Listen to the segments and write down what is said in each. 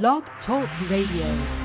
Blog Talk Radio.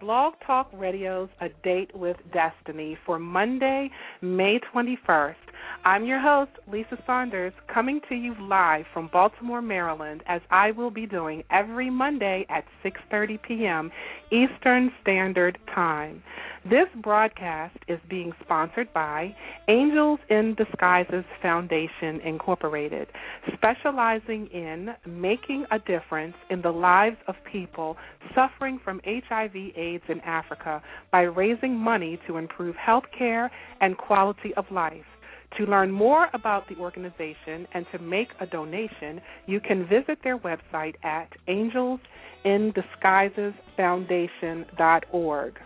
Blog Talk Radio's A Date with Destiny for Monday, May 21st. I'm your host, Lisa Saunders, coming to you live from Baltimore, Maryland, as I will be doing every Monday at 6:30 p.m. Eastern Standard Time. This broadcast is being sponsored by Angels in Disguises Foundation, Incorporated, specializing in making a difference in the lives of people suffering from HIV/AIDS in Africa by raising money to improve health care and quality of life. To learn more about the organization and to make a donation, you can visit their website at angelsindisguisesfoundation.org.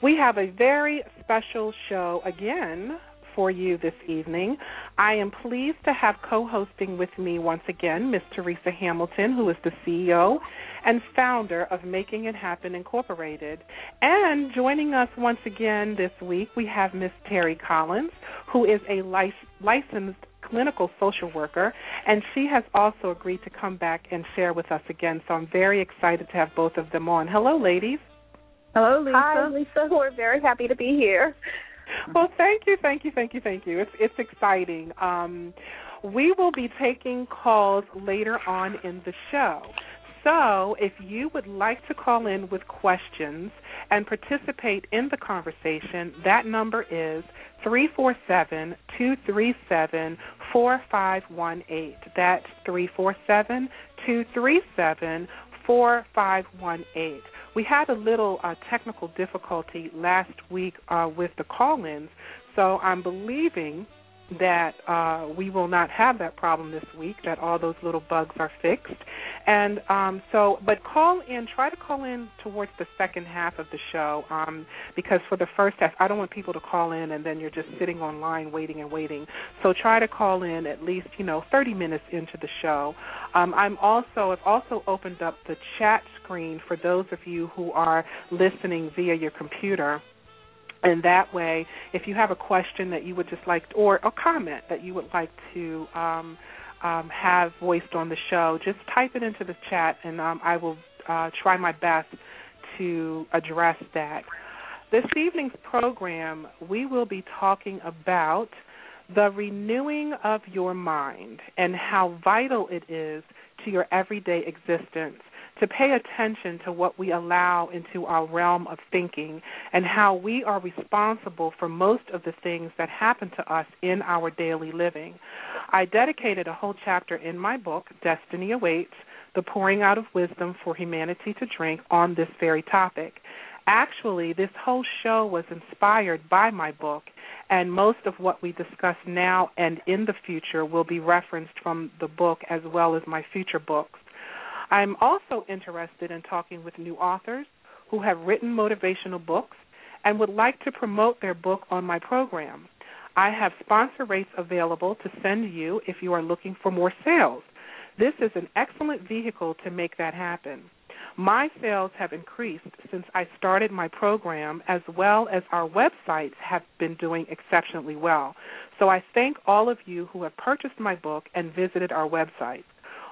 We have a very special show again for you this evening. I am pleased to have co-hosting with me once again Ms. Teresa Hamilton, who is the CEO and founder of Making It Happen, Incorporated. And joining us once again this week, we have Ms. Terry Collins, who is a licensed clinical social worker, and she has also agreed to come back and share with us again. So I'm very excited to have both of them on. Hello, ladies. Hello, Lisa. Hi, Lisa. We're very happy to be here. Well, thank you. It's exciting. We will be taking calls later on in the show. So if you would like to call in with questions and participate in the conversation, that number is 347-237-4518. That's 347-237-4518. We had a little technical difficulty last week with the call-ins, so I'm believing that we will not have that problem this week, that all those little bugs are fixed. And but call in, try to call in towards the second half of the show, because for the first half, I don't want people to call in and then you're just sitting online waiting. So try to call in at least, 30 minutes into the show. I've also opened up the chat screen for those of you who are listening via your computer. And that way, if you have a question that you would just like, or a comment that you would like to have voiced on the show, just type it into the chat, and I will try my best to address that. This evening's program, we will be talking about the renewing of your mind and how vital it is to your everyday existence, to pay attention to what we allow into our realm of thinking and how we are responsible for most of the things that happen to us in our daily living. I dedicated a whole chapter in my book, Destiny Awaits, The Pouring Out of Wisdom for Humanity to Drink, on this very topic. Actually, this whole show was inspired by my book, and most of what we discuss now and in the future will be referenced from the book as well as my future books. I'm also interested in talking with new authors who have written motivational books and would like to promote their book on my program. I have sponsor rates available to send you if you are looking for more sales. This is an excellent vehicle to make that happen. My sales have increased since I started my program, as well as our websites have been doing exceptionally well. So I thank all of you who have purchased my book and visited our website.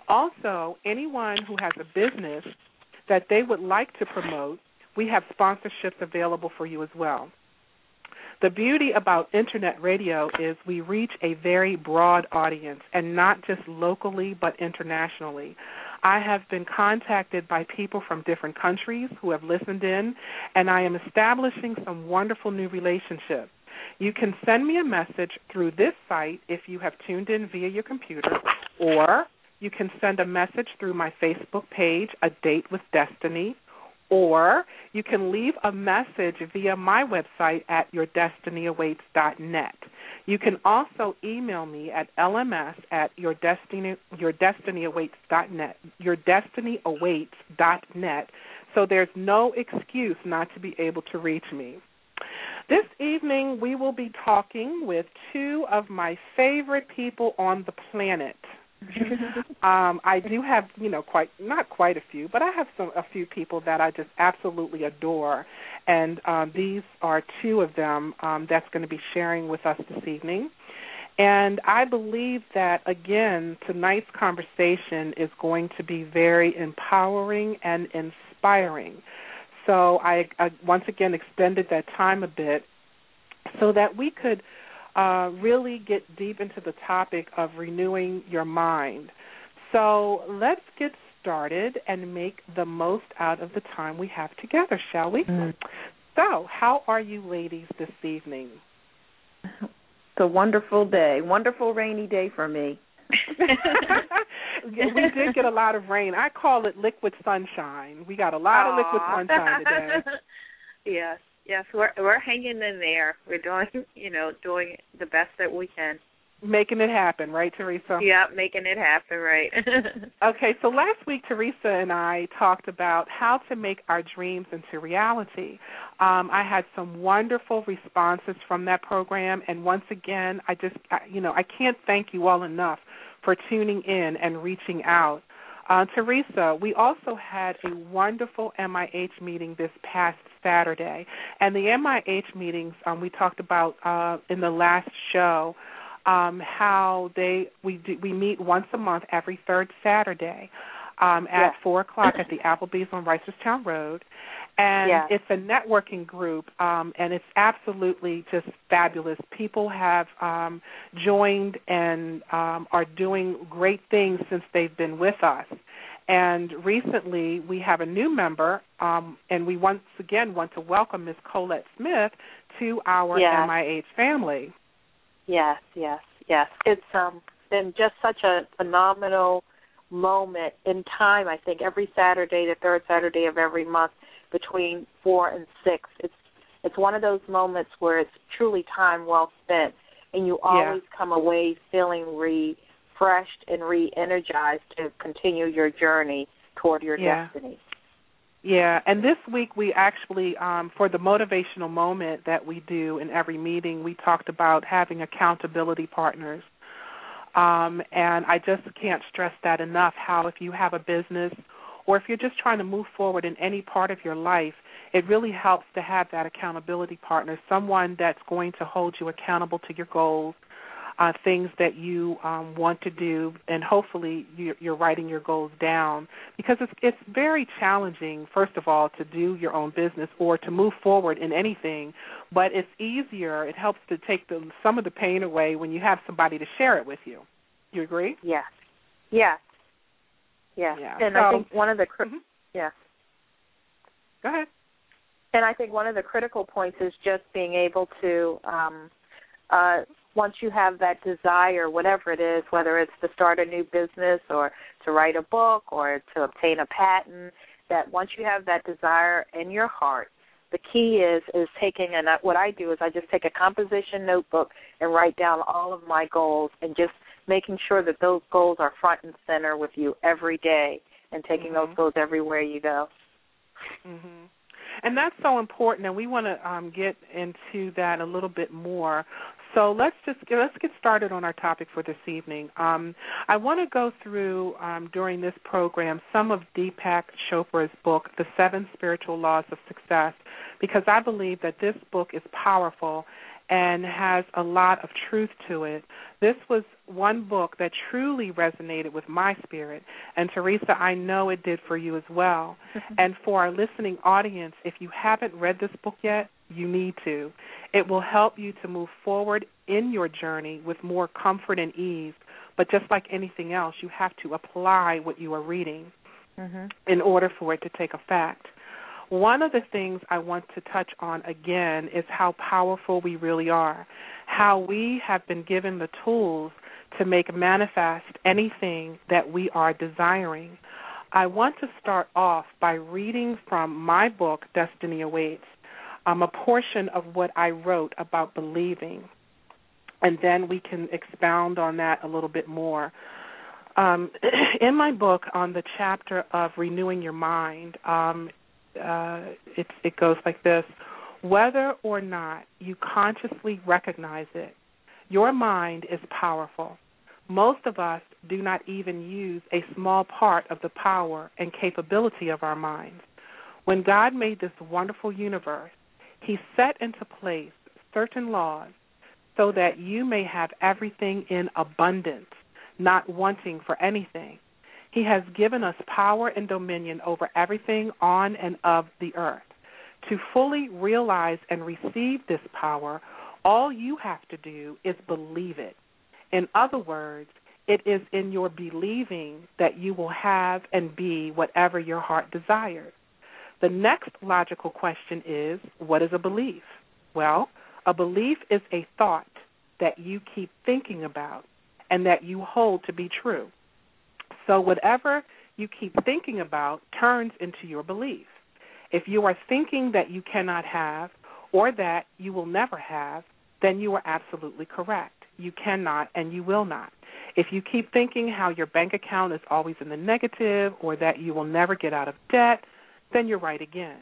Also, anyone who has a business that they would like to promote, we have sponsorships available for you as well. The beauty about Internet radio is we reach a very broad audience, and not just locally but internationally. I have been contacted by people from different countries who have listened in, and I am establishing some wonderful new relationships. You can send me a message through this site if you have tuned in via your computer, or you can send a message through my Facebook page, A Date with Destiny, or you can leave a message via my website at yourdestinyawaits.net. You can also email me at lms@yourdestinyawaits.net, yourdestinyawaits.net, so there's no excuse not to be able to reach me. This evening we will be talking with two of my favorite people on the planet. I do have, a few people that I just absolutely adore, and these are two of them that's going to be sharing with us this evening. And I believe that, again, tonight's conversation is going to be very empowering and inspiring. So I once again extended that time a bit so that we could really get deep into the topic of renewing your mind. So let's get started and make the most out of the time we have together, shall we? Mm. So how are you ladies this evening? It's a wonderful day, wonderful rainy day for me. We did get a lot of rain. I call it liquid sunshine. We got a lot of liquid sunshine today. Yes. Yes, we're hanging in there. We're doing the best that we can. Making it happen, right, Teresa? Yeah, making it happen, right. Okay, so last week Teresa and I talked about how to make our dreams into reality. I had some wonderful responses from that program, and once again, I can't thank you all enough for tuning in and reaching out. Teresa, we also had a wonderful MIH meeting this past Saturday. And the MIH meetings we talked about in the last show how we meet once a month every third Saturday at 4 o'clock at the Applebee's on Reisterstown Road. And it's a networking group, and it's absolutely just fabulous. People have joined and are doing great things since they've been with us. And recently we have a new member, and we once again want to welcome Ms. Colette Smith to our MIH family. Yes, yes, yes. It's been just such a phenomenal moment in time. I think every Saturday, the third Saturday of every month, between 4 and 6, it's one of those moments where it's truly time well spent, and you always come away feeling refreshed and re-energized to continue your journey toward your destiny. Yeah, and this week we actually, for the motivational moment that we do in every meeting, we talked about having accountability partners. And I just can't stress that enough, how if you have a business or if you're just trying to move forward in any part of your life, it really helps to have that accountability partner, someone that's going to hold you accountable to your goals, things that you want to do, and hopefully you're writing your goals down. Because it's very challenging, first of all, to do your own business or to move forward in anything, but it's easier. It helps to take some of the pain away when you have somebody to share it with you. You agree? Yes. Yes. Yes. Yeah. And so, I think one of the Go ahead. And I think one of the critical points is just being able to once you have that desire, whatever it is, whether it's to start a new business or to write a book or to obtain a patent, that once you have that desire in your heart, the key is taking what I do is I just take a composition notebook and write down all of my goals and just making sure that those goals are front and center with you every day and taking those goals everywhere you go. Mm-hmm. And that's so important, and we want to get into that a little bit more. So let's get started on our topic for this evening. I want to go through, during this program, some of Deepak Chopra's book, The Seven Spiritual Laws of Success, because I believe that this book is powerful and has a lot of truth to it. This was one book that truly resonated with my spirit, and Teresa, I know it did for you as well. And for our listening audience, if you haven't read this book yet, you need to. It will help you to move forward in your journey with more comfort and ease, but just like anything else, you have to apply what you are reading in order for it to take effect. One of the things I want to touch on again is how powerful we really are, how we have been given the tools to make manifest anything that we are desiring. I want to start off by reading from my book, Destiny Awaits, a portion of what I wrote about believing, and then we can expound on that a little bit more. In my book, on the chapter of Renewing Your Mind, it goes like this. Whether or not you consciously recognize it, your mind is powerful. Most of us do not even use a small part of the power and capability of our minds. When God made this wonderful universe, He set into place certain laws so that you may have everything in abundance, not wanting for anything. He has given us power and dominion over everything on and of the earth. To fully realize and receive this power, all you have to do is believe it. In other words, it is in your believing that you will have and be whatever your heart desires. The next logical question is, what is a belief? Well, a belief is a thought that you keep thinking about and that you hold to be true. So whatever you keep thinking about turns into your belief. If you are thinking that you cannot have or that you will never have, then you are absolutely correct. You cannot and you will not. If you keep thinking how your bank account is always in the negative or that you will never get out of debt, then you're right again.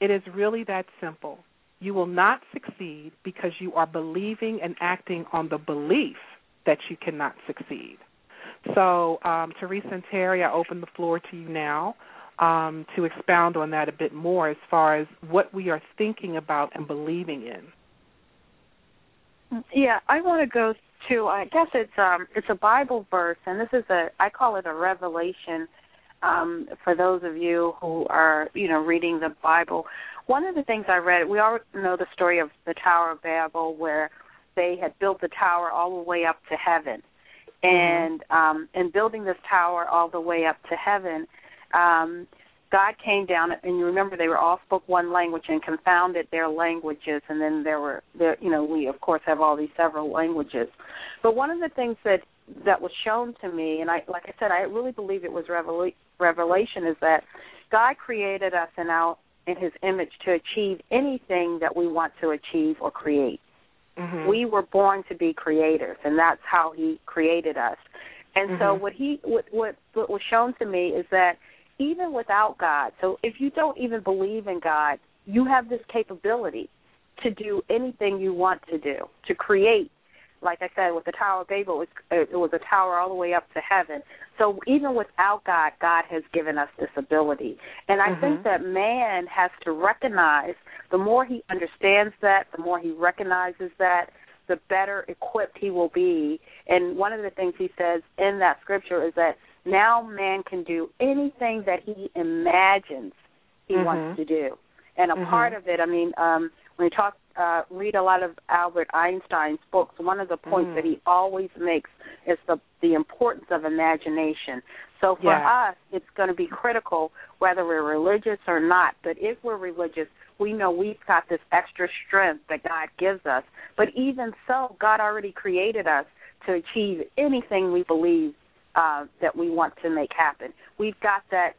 It is really that simple. You will not succeed because you are believing and acting on the belief that you cannot succeed. So, Teresa and Terry, I open the floor to you now to expound on that a bit more as far as what we are thinking about and believing in. Yeah, I want to go to, I guess it's a Bible verse, and this is I call it a revelation for those of you who are, reading the Bible. One of the things I read, we all know the story of the Tower of Babel where they had built the tower all the way up to heaven. And in building this tower all the way up to heaven, God came down, and you remember they were all spoke one language and confounded their languages, and then we, of course, have all these several languages. But one of the things that was shown to me, and I really believe it was revelation, is that God created us in His image to achieve anything that we want to achieve or create. Mm-hmm. We were born to be creators, and that's how He created us. And mm-hmm. so what was shown to me is that even without God, so if you don't even believe in God, you have this capability to do anything you want to do, to create. Like I said, with the Tower of Babel, it was a tower all the way up to heaven. So even without God, God has given us this ability. And I think that man has to recognize, the more he understands that, the more he recognizes that, the better equipped he will be. And one of the things he says in that scripture is that now man can do anything that he imagines he wants to do. And a part of it, when you read a lot of Albert Einstein's books, one of the points that he always makes is the importance of imagination. So for us, it's going to be critical whether we're religious or not. But if we're religious, we know we've got this extra strength that God gives us. But even so, God already created us to achieve anything we believe that we want to make happen. We've got that,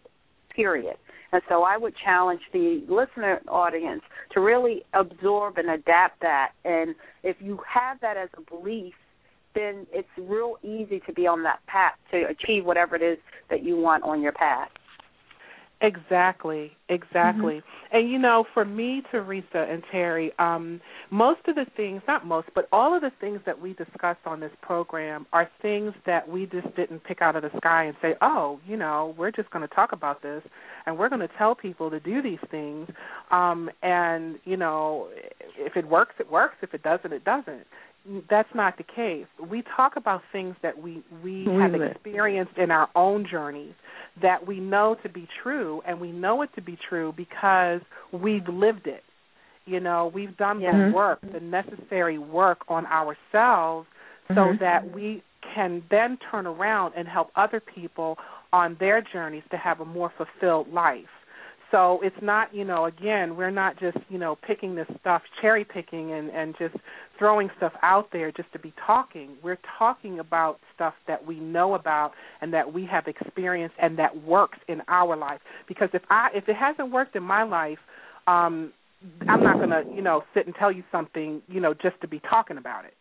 period. And so I would challenge the listener audience to really absorb and adapt that. And if you have that as a belief, then it's real easy to be on that path to achieve whatever it is that you want on your path. Exactly. Mm-hmm. And, for me, Teresa and Terry, most of the things, not most, but all of the things that we discuss on this program are things that we just didn't pick out of the sky and say, we're just going to talk about this and we're going to tell people to do these things. If it works, it works. If it doesn't, it doesn't. That's not the case. We talk about things that we have experienced in our own journeys that we know to be true, and we know it to be true because we've lived it. We've done the work, the necessary work on ourselves so that we can then turn around and help other people on their journeys to have a more fulfilled life. So it's not, again, we're not just, picking this stuff, cherry picking and just throwing stuff out there just to be talking. We're talking about stuff that we know about and that we have experienced and that works in our life. Because if it hasn't worked in my life, I'm not going to, sit and tell you something, just to be talking about it.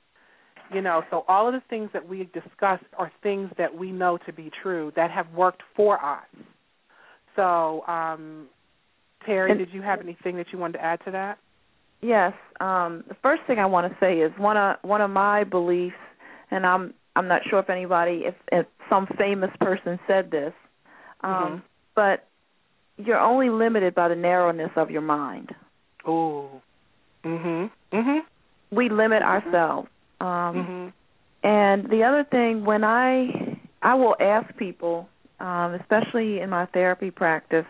So all of the things that we discuss are things that we know to be true that have worked for us. So, Terry, did you have anything that you wanted to add to that? Yes. The first thing I want to say is one of my beliefs, and I'm not sure if anybody, if some famous person said this, but you're only limited by the narrowness of your mind. Oh. Mm-hmm. Mm-hmm. We limit ourselves. And the other thing, when I will ask people, especially in my therapy practice,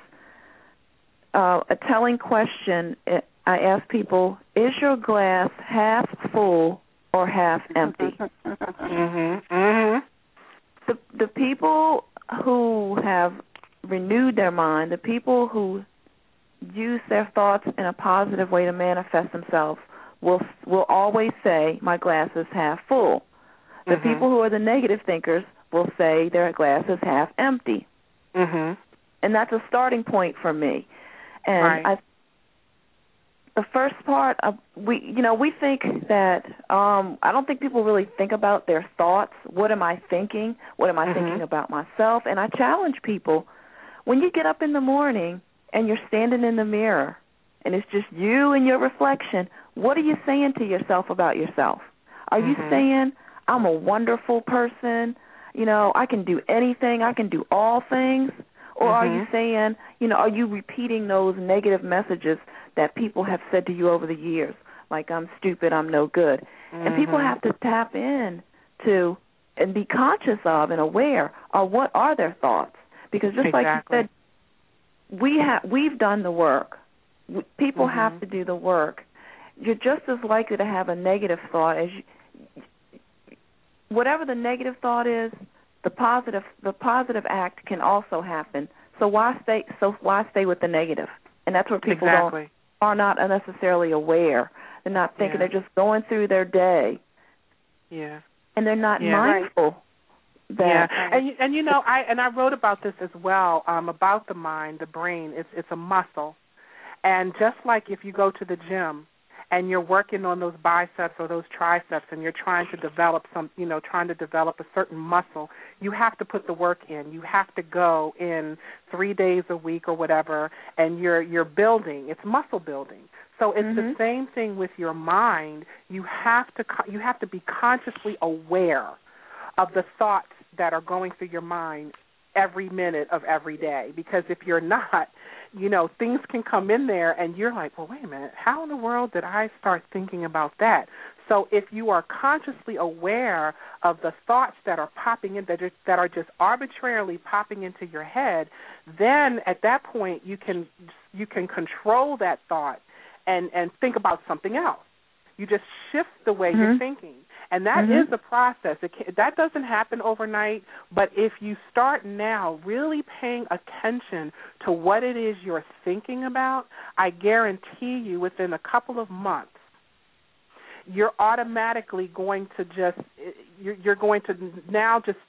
a telling question I ask people, is your glass half full or half empty? The people who have renewed their mind, the people who use their thoughts in a positive way to manifest themselves, will always say, my glass is half full. The people who are the negative thinkers will say their glass is half empty. And that's a starting point for me. And the first part, we think that, I don't think people really think about their thoughts. What am I thinking? What am I thinking about myself? And I challenge people, when you get up in the morning and you're standing in the mirror and it's just you and your reflection, what are you saying to yourself about yourself? Are you saying, I'm a wonderful person, I can do anything, I can do all things? Or are you saying, are you repeating those negative messages that people have said to you over the years, like I'm stupid, I'm no good? And people have to tap in to and be conscious of and aware of what are their thoughts. Because just like you said, we've done the work. People have to do the work. You're just as likely to have a negative thought as you. Whatever the negative thought is, the positive act can also happen. So why stay with the negative? And that's where people are not necessarily aware. They're not thinking. They're just going through their day. Yeah. And they're not mindful. That and I wrote about this as well, about the mind, the brain. It's a muscle. And just like if you go to the gym and you're working on those biceps or those triceps and you're trying to develop a certain muscle, you have to put the work in. You have to go in 3 days a week or whatever, and you're building. It's muscle building. So it's the same thing with your mind. You have to be consciously aware of the thoughts that are going through your mind every minute of every day, because if you're not, things can come in there and you're like, well, wait a minute, how in the world did I start thinking about that? So if you are consciously aware of the thoughts that are popping in, that are just arbitrarily popping into your head, then at that point you can control that thought and think about something else. You just shift the way you're thinking. And that is a process. That doesn't happen overnight, but if you start now really paying attention to what it is you're thinking about, I guarantee you within a couple of months, you're automatically going to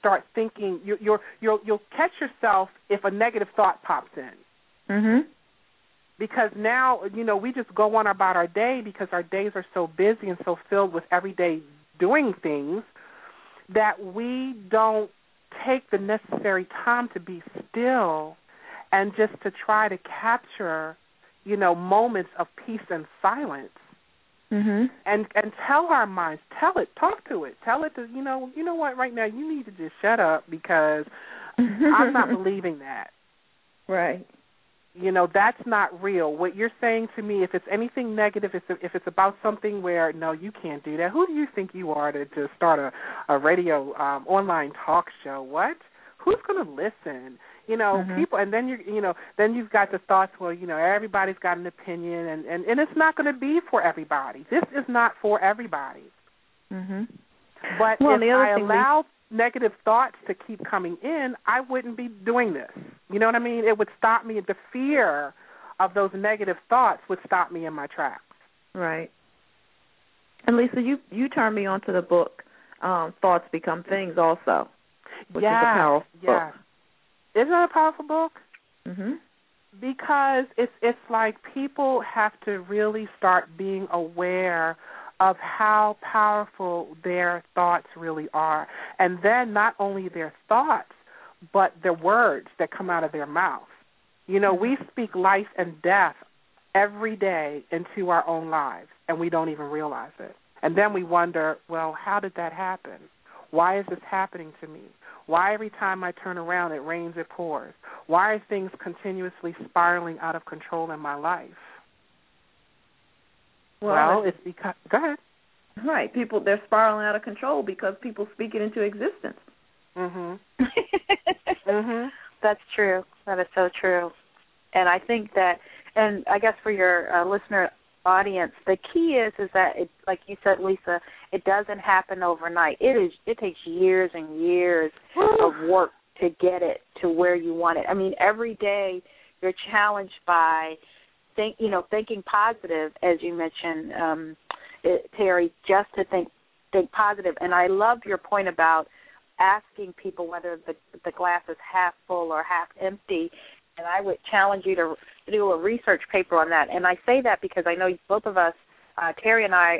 start thinking. You'll catch yourself if a negative thought pops in. Because now, we just go on about our day because our days are so busy and so filled with everyday doing things that we don't take the necessary time to be still and just to try to capture, moments of peace and silence. And tell our minds, talk to it. Tell it to, what, right now you need to just shut up because I'm not believing that. Right. That's not real. What you're saying to me, if it's anything negative, if it's about something where, no, you can't do that, who do you think you are to start a radio online talk show? What? Who's going to listen? People, and then then you've got the thoughts, well, everybody's got an opinion, and it's not going to be for everybody. This is not for everybody. But if I allow negative thoughts to keep coming in, I wouldn't be doing this. You know what I mean? It would stop me. The fear of those negative thoughts would stop me in my tracks. Right. And Lisa, you turned me on to the book, Thoughts Become Things also, which is a powerful book. Isn't that a powerful book? Mm-hmm. Because it's like people have to really start being aware of how powerful their thoughts really are. And then not only their thoughts, but the words that come out of their mouth. You know, we speak life and death every day into our own lives, and we don't even realize it. And then we wonder, well, how did that happen? Why is this happening to me? Why every time I turn around, it rains, it pours? Why are things continuously spiraling out of control in my life? Well, it's because... Go ahead. Right. People, they're spiraling out of control because people speak it into existence. Mm-hmm. Mm-hmm. That's true. That is so true. And I think that, and I guess for your listener audience, the key is that, it, like you said, Lisa, it doesn't happen overnight. It takes years and years of work to get it to where you want it. I mean, every day you're challenged by thinking positive, as you mentioned, Terry, just to think positive. And I love your point about asking people whether the glass is half full or half empty. And I would challenge you to do a research paper on that. And I say that because I know both of us, Terry and I,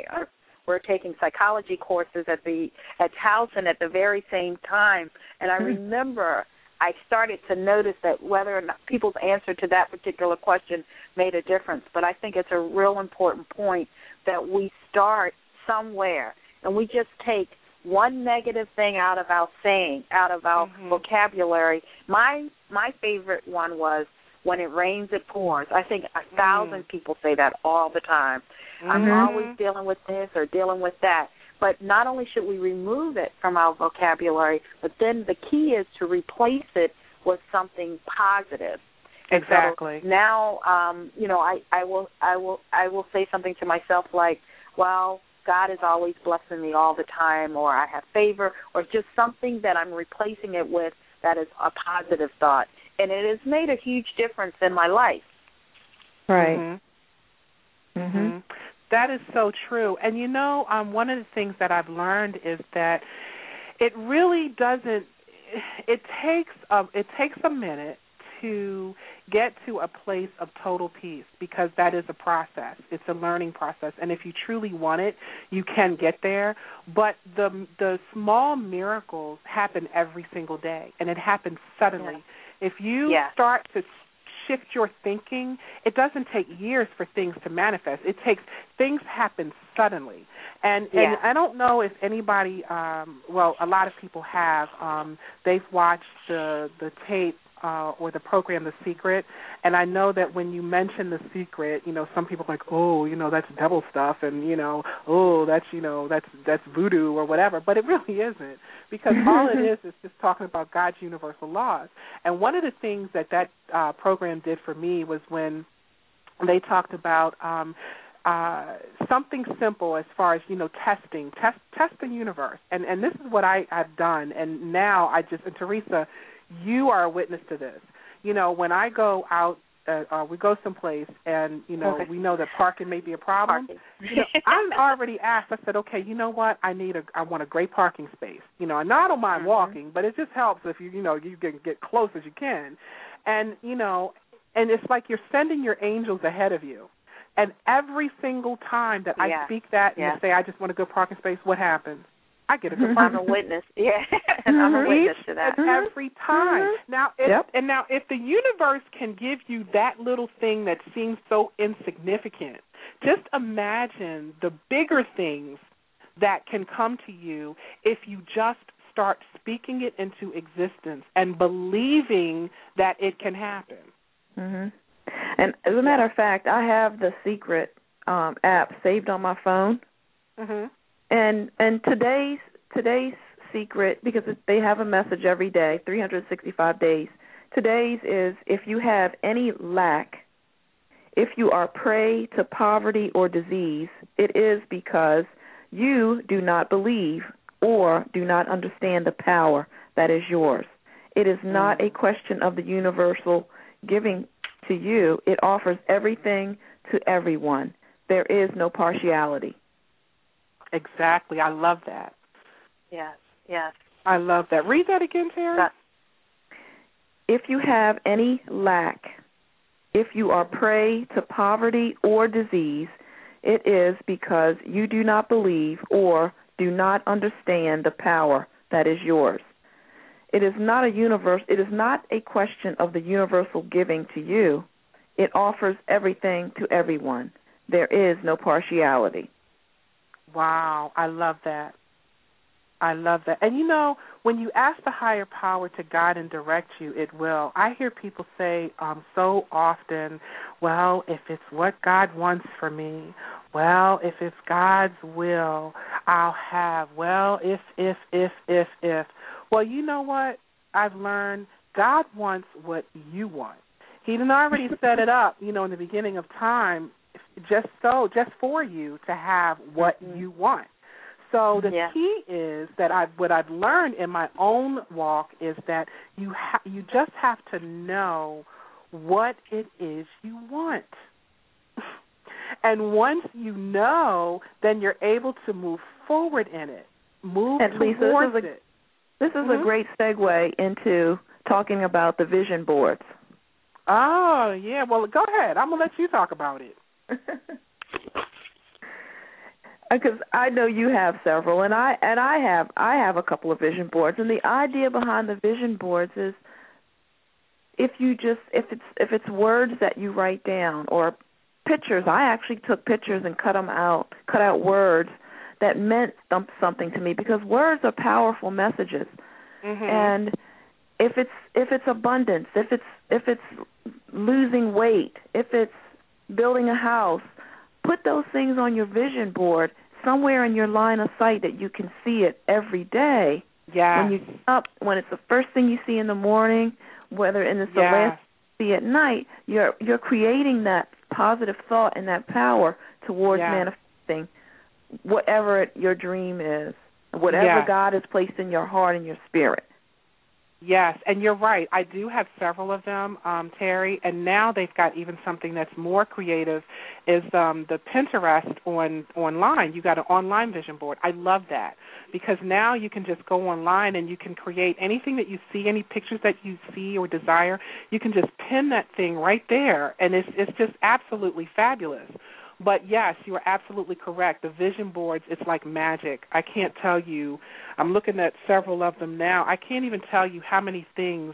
were taking psychology courses at Towson at the very same time. And I remember I started to notice that whether or not people's answer to that particular question made a difference. But I think it's a real important point that we start somewhere, and we just take one negative thing out of our vocabulary. My favorite one was, when it rains, it pours. I think 1,000 people say that all the time. I'm always dealing with this or dealing with that. But not only should we remove it from our vocabulary, but then the key is to replace it with something positive. Exactly. So now, I will say something to myself like, well, God is always blessing me all the time, or I have favor, or just something that I'm replacing it with that is a positive thought. And it has made a huge difference in my life. Right. Mm-hmm. Mm-hmm. Mm-hmm. That is so true. And, one of the things that I've learned is that it really doesn't – it takes a minute to get to a place of total peace, because that is a process. It's a learning process. And if you truly want it, you can get there. But the small miracles happen every single day, and it happens suddenly. Yeah. If you start to shift your thinking, it doesn't take years for things to manifest. It takes things happen suddenly. And I don't know if anybody, a lot of people have. They've watched the tape or the program, The Secret, and I know that when you mention The Secret, some people are like, oh, that's devil stuff, and, oh, that's, that's voodoo or whatever, but it really isn't, because all it is just talking about God's universal laws. And one of the things that program did for me was when they talked about something simple as far as, test the universe. And this is what I've done, and now and Teresa, you are a witness to this. When I go out, we go someplace, and, we know that parking may be a problem. I'm already asked. I said, okay, you know what? I want a great parking space. And I don't mind walking, but it just helps if you can get close as you can. And, and it's like you're sending your angels ahead of you. And every single time that I speak that and say, I just want a good parking space, what happens? I get a good I'm a witness. Yeah, I'm a witness to that every time. Now, if the universe can give you that little thing that seems so insignificant, just imagine the bigger things that can come to you if you just start speaking it into existence and believing that it can happen. Mm-hmm. And as a matter of fact, I have the Secret app saved on my phone. Mm-hmm. And today's secret, because they have a message every day, 365 days. Today's is, if you have any lack, if you are prey to poverty or disease, it is because you do not believe or do not understand the power that is yours. It is not a question of the universal giving to you, it offers everything to everyone. There is no partiality. Exactly. I love that. Yes, yes. I love that. Read that again, Terry. If you have any lack, if you are prey to poverty or disease, it is because you do not believe or do not understand the power that is yours. It is not a question of the universal giving to you. It offers everything to everyone. There is no partiality. Wow, I love that. I love that. And, you know, when you ask the higher power to guide and direct you, it will. I hear people say so often, well, if it's what God wants for me, well, if it's God's will, I'll have, well, if. Well, you know what? I've learned God wants what you want. He didn't already set it up, you know, in the beginning of time, just for you to have what you want. So the key is that what I've learned in my own walk is that you just have to know what it is you want. And once you know, then you're able to move forward in it, move towards it. This is a great segue into talking about the vision boards. Oh, yeah. Well, go ahead. I'm going to let you talk about it. Because I know you have several, and I have a couple of vision boards, and the idea behind the vision boards is if it's words that you write down or pictures. I actually took pictures and cut out words that meant something to me, because words are powerful messages. Mm-hmm. And if it's abundance, if it's losing weight, if it's building a house, put those things on your vision board somewhere in your line of sight that you can see it every day. Yeah. When you get up, when it's the first thing you see in the morning, whether it's the last thing you see at night, you're creating that positive thought and that power towards manifesting whatever your dream is, whatever God has placed in your heart and your spirit. Yes, and you're right. I do have several of them, Terry, and now they've got even something that's more creative is the Pinterest online. You got an online vision board. I love that, because now you can just go online and you can create anything that you see, any pictures that you see or desire. You can just pin that thing right there, and it's just absolutely fabulous. But, yes, you are absolutely correct. The vision boards, it's like magic. I can't tell you. I'm looking at several of them now. I can't even tell you how many things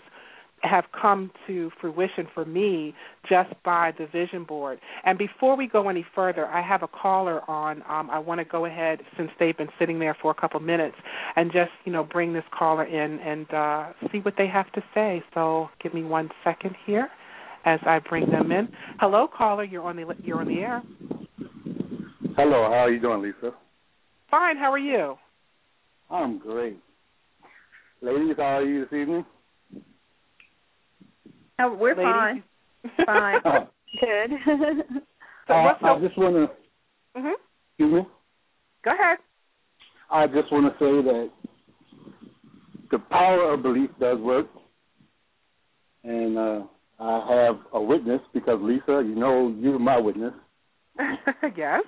have come to fruition for me just by the vision board. And before we go any further, I have a caller on. I want to go ahead, since they've been sitting there for a couple minutes, and just, you know, bring this caller in and see what they have to say. So give me 1 second here as I bring them in. Hello, caller. You're on the air. Hello. How are you doing, Lisa? Fine. How are you? I'm great. Ladies, how are you this evening? Oh, we're fine. Fine. Good. So I just want to... Mm-hmm. Excuse me? Go ahead. I just want to say that the power of belief does work. And I have a witness, because, Lisa, you know you're my witness. Yes.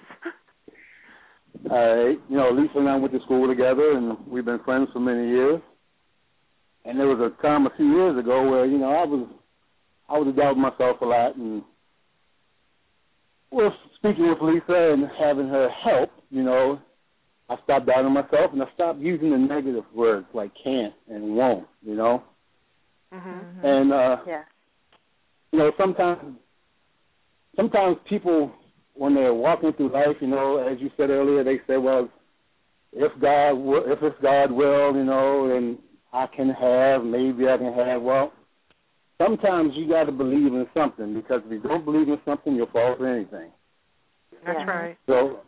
You know, Lisa and I went to school together, and we've been friends for many years. And there was a time a few years ago where, you know, I was doubting myself a lot, and well, speaking with Lisa and having her help, you know, I stopped doubting myself, and I stopped using the negative words like can't and won't, you know. Mm-hmm. And you know, sometimes people, when they're walking through life, you know, as you said earlier, they say, well, if it's God will, you know, and maybe I can have. Well, sometimes you got to believe in something, because if you don't believe in something, you'll fall for anything. That's right. So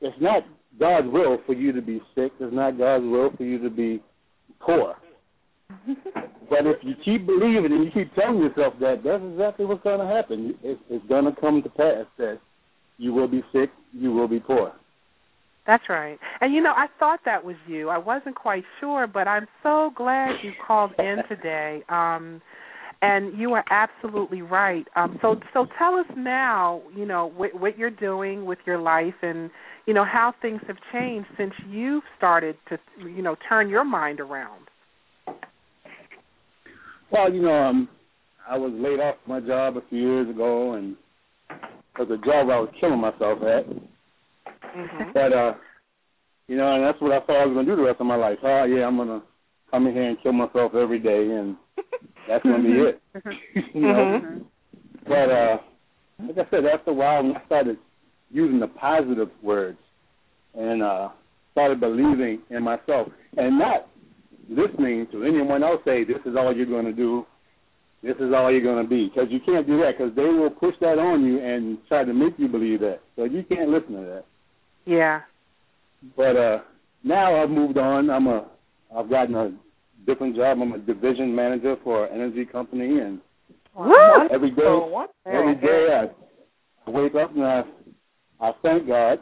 it's not God's will for you to be sick. It's not God's will for you to be poor. But if you keep believing and you keep telling yourself that, that's exactly what's going to happen. It's going to come to pass that you will be sick, you will be poor. That's right. And, you know, I thought that was you. I wasn't quite sure, but I'm so glad you called in today. And you are absolutely right. So tell us now, you know, what you're doing with your life and, you know, how things have changed since you've started to, you know, turn your mind around. Well, you know, I was laid off from my job a few years ago, and it was a job I was killing myself at. Mm-hmm. But, you know, and that's what I thought I was going to do the rest of my life. Oh, yeah, I'm going to come in here and kill myself every day, and that's going to be it. You know? Mm-hmm. But, like I said, after a while, when I started using the positive words and started believing in myself and not listening to anyone else say, this is all you're going to do, this is all you're going to be, because you can't do that, because they will push that on you and try to make you believe that. So you can't listen to that. Yeah. But now I've moved on. I've gotten a different job. I'm a division manager for an energy company, and what? Every day I wake up and I thank God,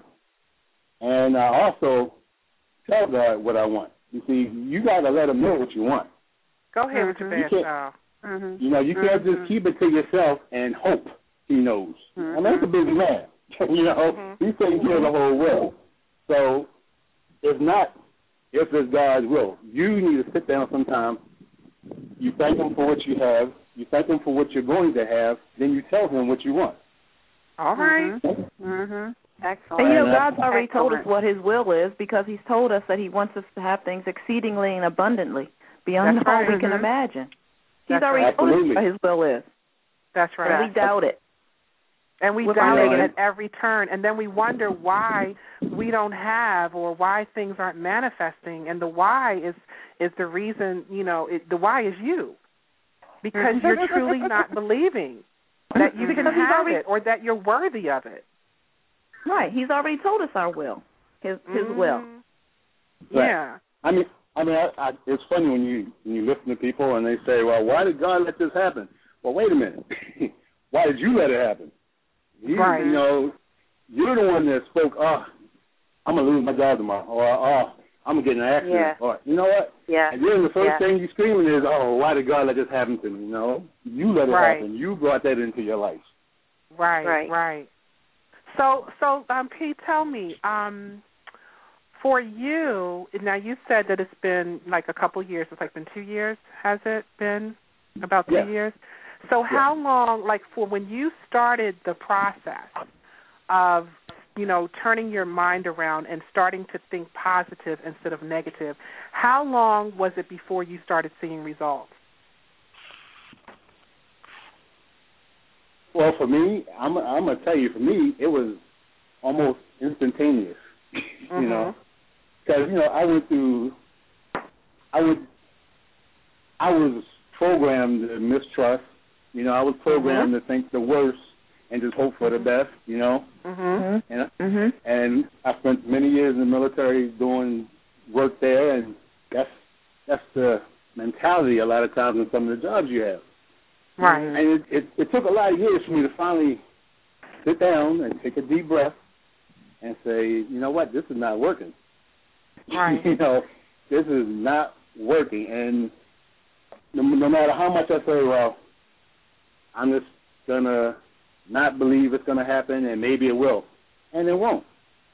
and I also tell God what I want. You see, you got to let him know what you want. Go ahead with your bad style. Mm-hmm. You know, you can't just keep it to yourself and hope he knows. Mm-hmm. I mean, that's a busy man. You know, he's taking care of the whole world. So if it's God's will, you need to sit down sometime. You thank him for what you have. You thank him for what you're going to have. Then you tell him what you want. All right. Mm-hmm. Excellent. And, you know, God's already told us what his will is, because he's told us that he wants us to have things exceedingly and abundantly, beyond all we can imagine. He's already told us what his will is. That's right. And we doubt it. And we doubt it at every turn. And then we wonder why we don't have, or why things aren't manifesting. And the why is the reason, you know, the why is you. Because you're truly not believing that you can have it, or that you're worthy of it. Right. He's already told us our will, his will. Right. Yeah. I mean, it's funny when you listen to people and they say, well, why did God let this happen? Well, wait a minute. Why did you let it happen? Right. You know, you're the one that spoke, I'm going to lose my job tomorrow, or, I'm going to get in an accident. Yeah. Or, you know what? Yeah. And then the first thing you're screaming is, why did God let this happen to me? You know, you let it happen. You brought that into your life. Right. So, Pete, tell me, for you, now you said that it's been like a couple years. It's like been 2 years. Has it been about 2 years? So how long, like for when you started the process of, you know, turning your mind around and starting to think positive instead of negative, how long was it before you started seeing results? Well, for me, I'm going to tell you, for me, it was almost instantaneous, you know, because, you know, I was programmed to mistrust, you know, I was programmed to think the worst and just hope for the best, you know, and I spent many years in the military doing work there, and that's the mentality a lot of times in some of the jobs you have. Right. And it took a lot of years for me to finally sit down and take a deep breath and say, you know what, this is not working. Right. You know, this is not working. And no matter how much I say, well, I'm just going to not believe it's going to happen, and maybe it will. And it won't.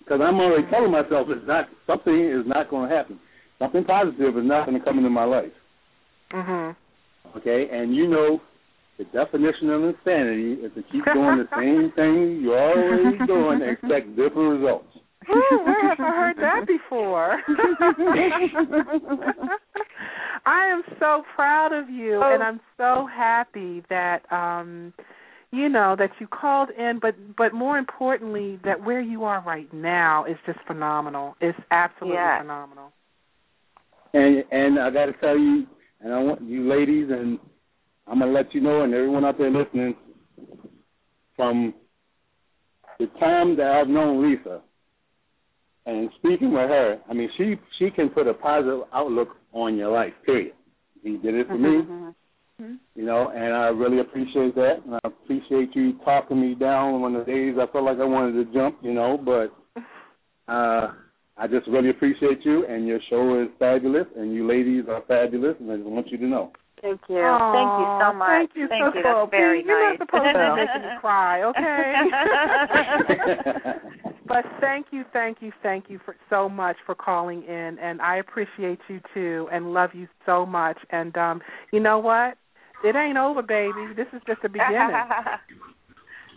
Because I'm already telling myself something is not going to happen. Something positive is not going to come into my life. Mm-hmm. Okay? And you know, the definition of insanity is to keep doing the same thing you're already doing and expect different results. Ooh, where have I heard that before? I am so proud of you, and I'm so happy that, you know, that you called in, but more importantly, that where you are right now is just phenomenal. It's absolutely phenomenal. And I got to tell you, and I want you ladies, and I'm going to let you know, and everyone out there listening, from the time that I've known Lisa and speaking with her, I mean, she can put a positive outlook on your life, period. She did it for me, you know, and I really appreciate that. And I appreciate you talking me down on the days I felt like I wanted to jump, you know, but I just really appreciate you, and your show is fabulous, and you ladies are fabulous, and I just want you to know. Thank you. Aww, thank you so much. Thank you. That's cool. Very nice. You're not supposed to make me cry, okay? But thank you for so much for calling in, and I appreciate you too, and love you so much. And you know what? It ain't over, baby. This is just the beginning.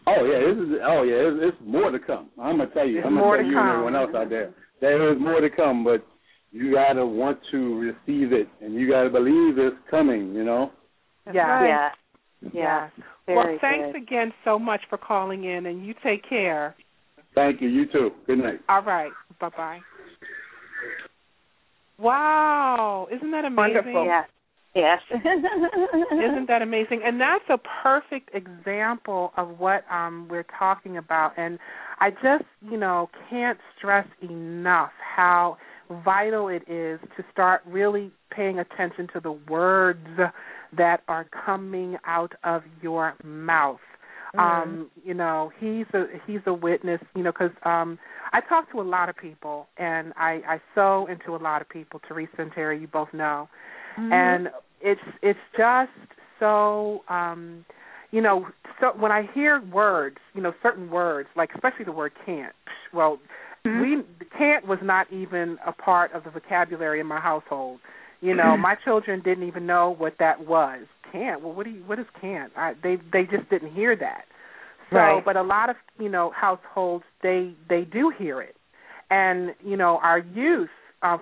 It's more to come. I'm gonna tell you. I'm gonna tell you and everyone else out there. There is more to come, but you gotta want to receive it, and you gotta believe it's coming. You know. Yeah. Yeah. Yeah. Well, thanks again so much for calling in, and you take care. Thank you. You too. Good night. All right. Bye bye. Wow! Isn't that amazing? Wonderful. Yeah. Yes. Isn't that amazing? And that's a perfect example of what we're talking about. And I just, can't stress enough how vital it is to start really paying attention to the words that are coming out of your mouth. He's a witness, because I talk to a lot of people, and I sow into a lot of people. Teresa and Terry, you both know. Mm-hmm. And it's just so, so when I hear words, certain words, like especially the word can't. Well, can't was not even a part of the vocabulary in my household. My children didn't even know what that was. Can't. Well, what is can't? They just didn't hear that. So, right. But a lot of households they do hear it, and our youth.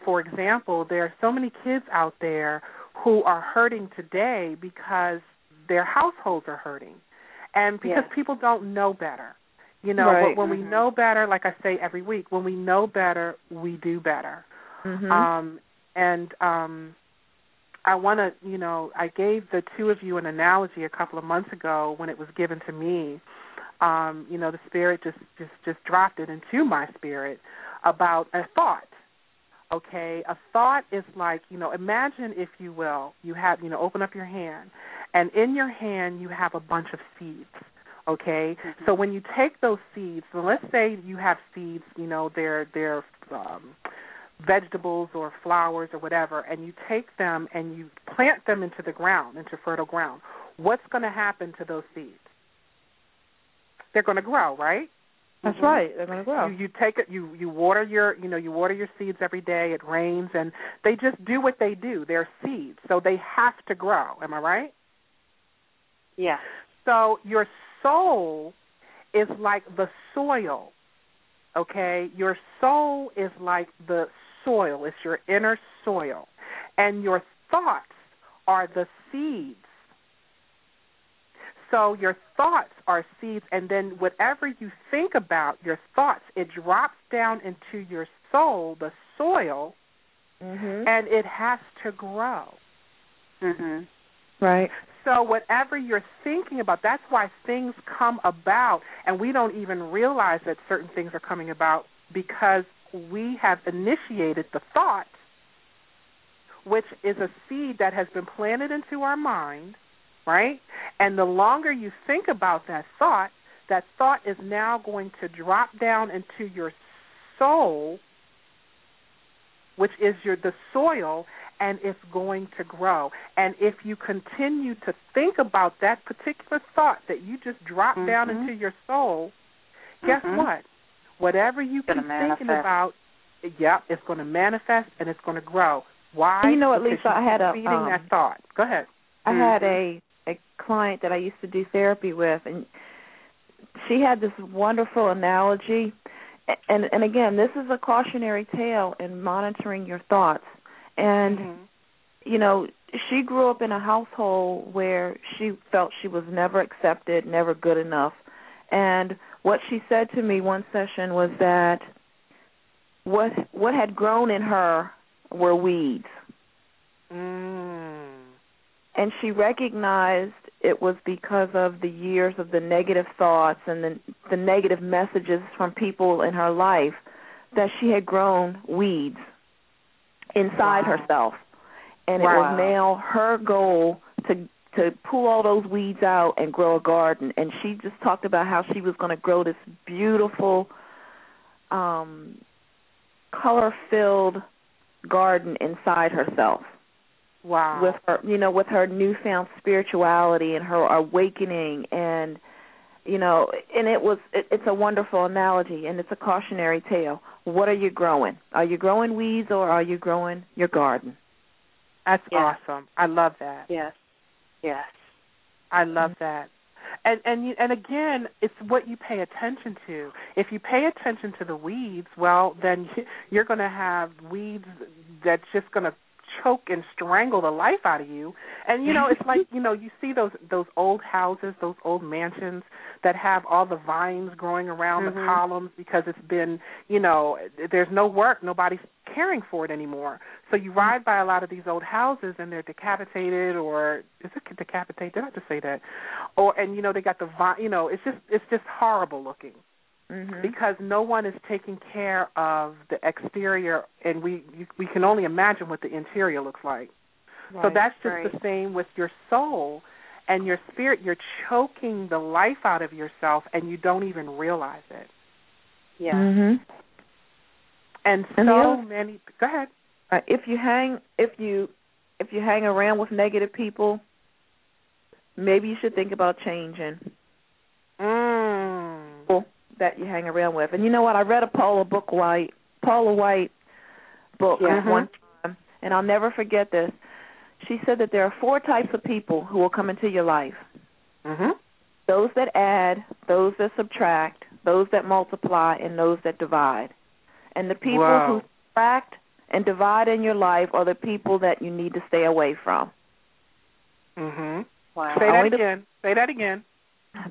For example, there are so many kids out there who are hurting today because their households are hurting, and because people don't know better. Right. But when we know better, like I say every week, when we know better, we do better. Mm-hmm. I want to, I gave the two of you an analogy a couple of months ago when it was given to me. The Spirit just dropped it into my spirit about a thought. Okay, a thought is like, imagine, if you will, you have, open up your hand, and in your hand you have a bunch of seeds, okay? Mm-hmm. So when you take those seeds, so let's say you have seeds, they're vegetables or flowers or whatever, and you take them and you plant them into the ground, into fertile ground. What's going to happen to those seeds? They're going to grow, right? That's right. They're going to grow. You take it. You water your seeds every day. It rains, and they just do what they do. They're seeds, so they have to grow. Am I right? Yeah. So your soul is like the soil. Okay, your soul is like the soil. It's your inner soil, and your thoughts are the seeds. So your thoughts are seeds, and then whatever you think about your thoughts, it drops down into your soul, the soil, and it has to grow. Mm-hmm. Right. So whatever you're thinking about, that's why things come about, and we don't even realize that certain things are coming about because we have initiated the thought, which is a seed that has been planted into our mind. Right? And the longer you think about that thought is now going to drop down into your soul, which is the soil, and it's going to grow. And if you continue to think about that particular thought that you just dropped down into your soul, guess what? Whatever you keep thinking about, it's going to manifest and it's going to grow. Why? You know what, Lisa, I had feeding that thought. Go ahead. I had a client that I used to do therapy with, and she had this wonderful analogy. And again, this is a cautionary tale in monitoring your thoughts. And, she grew up in a household where she felt she was never accepted, never good enough. And what she said to me one session was that what had grown in her were weeds. And she recognized it was because of the years of the negative thoughts and the negative messages from people in her life that she had grown weeds inside herself. And it was now her goal to pull all those weeds out and grow a garden. And she just talked about how she was going to grow this beautiful, color-filled garden inside herself. Wow. With her, you know, with her newfound spirituality and her awakening, and you know, and it's a wonderful analogy, and it's a cautionary tale. What are you growing? Are you growing weeds, or are you growing your garden? That's awesome. I love that. Yes. Yes. I love that. And again, it's what you pay attention to. If you pay attention to the weeds, well, then you're going to have weeds that's just going to choke and strangle the life out of you. And, you know, it's like, you know, you see those old houses, those old mansions that have all the vines growing around the columns because it's been, you know, there's no work. Nobody's caring for it anymore. So you ride by a lot of these old houses and they're decapitated, or is it decapitated? Did I just say that? Or, and, you know, they got the vine, you know, it's just horrible looking. Mm-hmm. Because no one is taking care of the exterior, and we can only imagine what the interior looks like. Right, so that's just the same with your soul and your spirit. You're choking the life out of yourself, and you don't even realize it. Yeah. Mm-hmm. And so many. Go ahead. If you hang around with negative people, maybe you should think about changing. That you hang around with. And you know what? I read a Paula White book one time, and I'll never forget this. She said that there are four types of people who will come into your life. Mm-hmm. Those that add, those that subtract, those that multiply, and those that divide. And the people who subtract and divide in your life are the people that you need to stay away from. Mm-hmm. Wow. Say that again.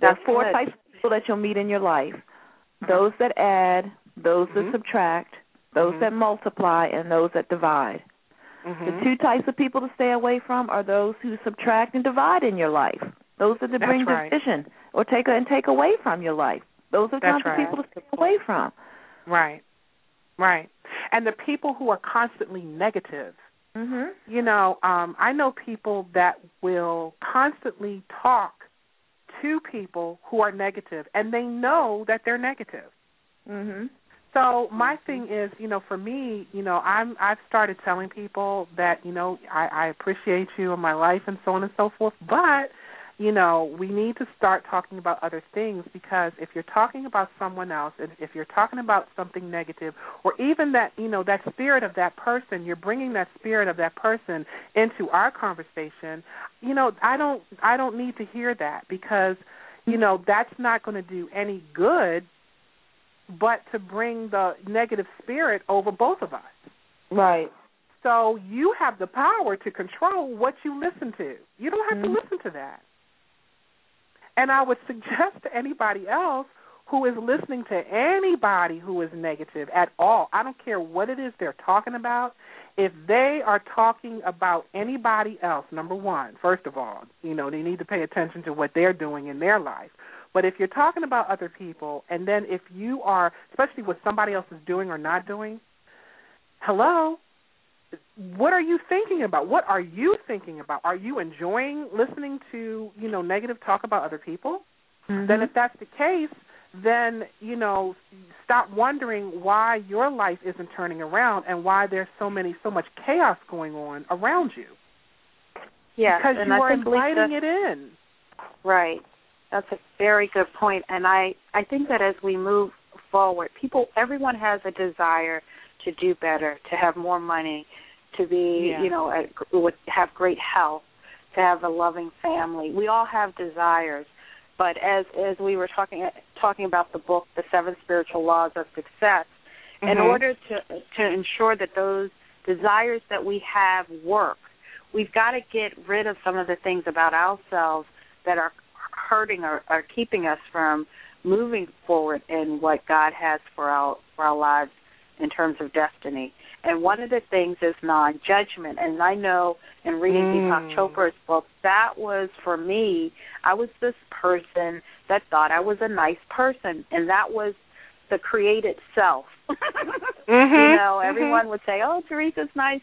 There are four types of people that you'll meet in your life. Those that add, those that subtract, those that multiply, and those that divide. Mm-hmm. The two types of people to stay away from are those who subtract and divide in your life. Those that bring division or take away from your life. Those are the kinds of people to stay away from. Right, right. And the people who are constantly negative. Mm-hmm. You know, I know people that will constantly talk to people who are negative, and they know that they're negative. Mm-hmm. So my thing is, you know, for me, you know, I've started telling people that, you know, I appreciate you in my life and so on and so forth, but, you know, we need to start talking about other things, because if you're talking about someone else, and if you're talking about something negative, or even that, you know, that spirit of that person, you're bringing that spirit of that person into our conversation. You know, I don't need to hear that, because, you know, that's not going to do any good but to bring the negative spirit over both of us. Right. So you have the power to control what you listen to. You don't have to listen to that. And I would suggest to anybody else who is listening to anybody who is negative at all, I don't care what it is they're talking about, if they are talking about anybody else, number one, first of all, you know, they need to pay attention to what they're doing in their life. But if you're talking about other people, and then if you are, especially what somebody else is doing or not doing, hello? What are you thinking about? What are you thinking about? Are you enjoying listening to, you know, negative talk about other people? Mm-hmm. Then if that's the case, then, you know, stop wondering why your life isn't turning around and why there's so much chaos going on around you. Yeah, because you are inviting it in. Right. That's a very good point. And I think that as we move forward, everyone has a desire to do better, to have more money, to be, you know, have great health, to have a loving family. We all have desires, but as we were talking about the book, The Seven Spiritual Laws of Success, in order to ensure that those desires that we have work, we've got to get rid of some of the things about ourselves that are hurting or are keeping us from moving forward in what God has for our lives in terms of destiny. And one of the things is non-judgment. And I know in reading Deepak Chopra's book, that was for me, I was this person that thought I was a nice person, and that was the created self. You know, everyone would say, oh, Teresa's nice,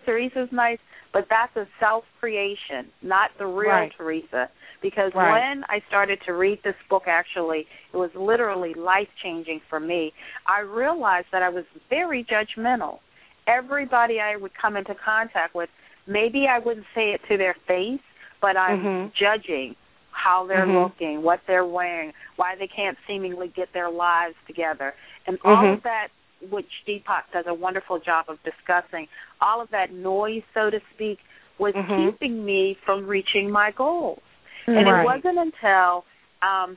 but that's a self-creation, not the real Teresa. Because when I started to read this book, actually, it was literally life-changing for me. I realized that I was very judgmental. Everybody I would come into contact with, Maybe I wouldn't say it to their face, but I'm judging how they're looking, what they're wearing, why they can't seemingly get their lives together. And all of that, which Deepak does a wonderful job of discussing, all of that noise, so to speak, was keeping me from reaching my goals. And it wasn't until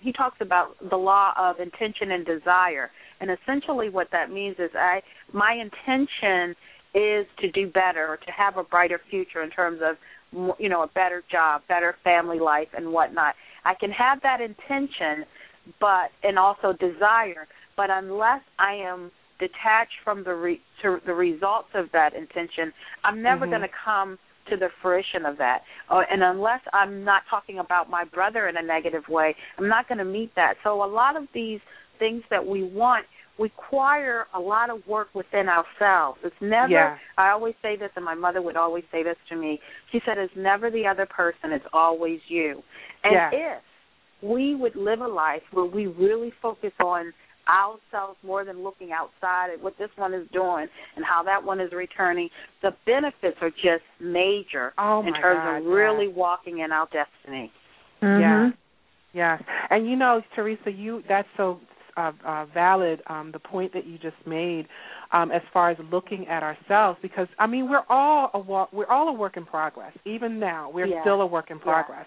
he talks about the law of intention and desire. And essentially what that means is my intention is to do better or to have a brighter future in terms of, you know, a better job, better family life and whatnot. I can have that intention and also desire, but unless I am detached from the results of that intention, I'm never going to come to the fruition of that. And unless I'm not talking about my brother in a negative way, I'm not going to meet that. So a lot of these things that we want require a lot of work within ourselves. It's never, I always say this, and my mother would always say this to me. She said, it's never the other person, it's always you. And if we would live a life where we really focus on ourselves more than looking outside at what this one is doing and how that one is returning, the benefits are just major in terms of really walking in our destiny. And you know, Teresa, that's so valid, the point that you just made as far as looking at ourselves, because I mean we're all a work in progress. Even now we're still a work in progress,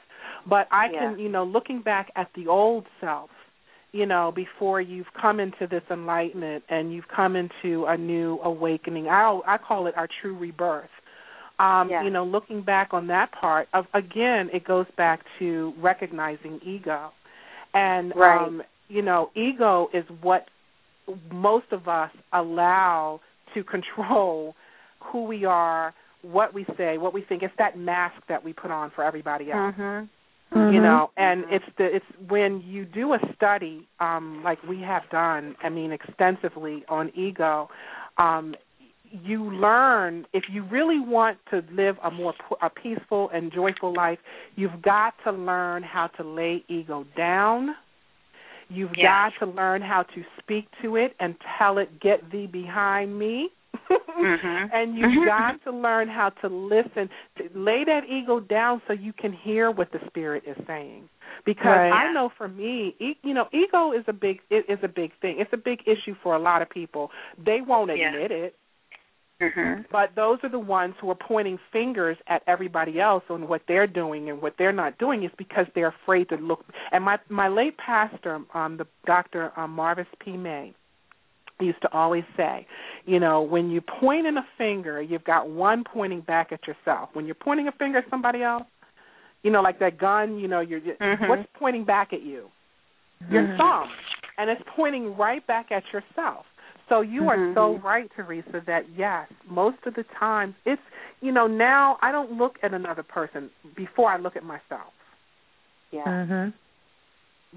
but I can, you know, looking back at the old self, you know, before you've come into this enlightenment and you've come into a new awakening, I call it our true rebirth. You know, looking back on that part of, again, it goes back to recognizing ego, and you know, ego is what most of us allow to control who we are, what we say, what we think. It's that mask that we put on for everybody else, you know. And it's when you do a study like we have done, I mean, extensively on ego, you learn if you really want to live a peaceful and joyful life, you've got to learn how to lay ego down. You've got to learn how to speak to it and tell it, get thee behind me. And you've got to learn how to listen, to lay that ego down so you can hear what the spirit is saying. Because I know for me, you know, ego is a big thing. It's a big issue for a lot of people. They won't admit it. But those are the ones who are pointing fingers at everybody else on what they're doing and what they're not doing, is because they're afraid to look. And my late pastor, the Dr. Marvis P. May, used to always say, you know, when you're pointing a finger, you've got one pointing back at yourself. When you're pointing a finger at somebody else, you know, like that gun, you know, what's pointing back at you? Your thumb. And it's pointing right back at yourself. So you are so right, Teresa, that, yes, most of the time it's, you know, now I don't look at another person before I look at myself.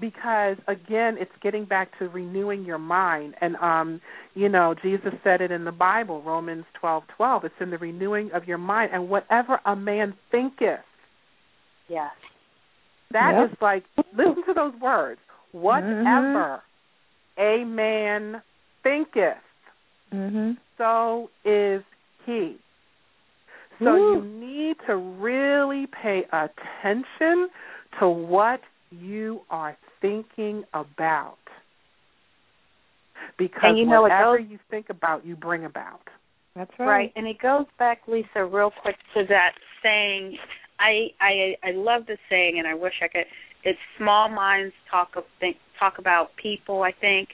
Because, again, it's getting back to renewing your mind. And, you know, Jesus said it in the Bible, Romans 12:12. It's in the renewing of your mind. And whatever a man thinketh. Yes. That is like, listen to those words. Whatever a man thinketh, so is he. So you need to really pay attention to what you are thinking about, because and you know, whatever you think about, you bring about. That's right. Right, and it goes back, Lisa, real quick to that saying. I love the saying, and I wish I could. It's small minds talk about people, I think.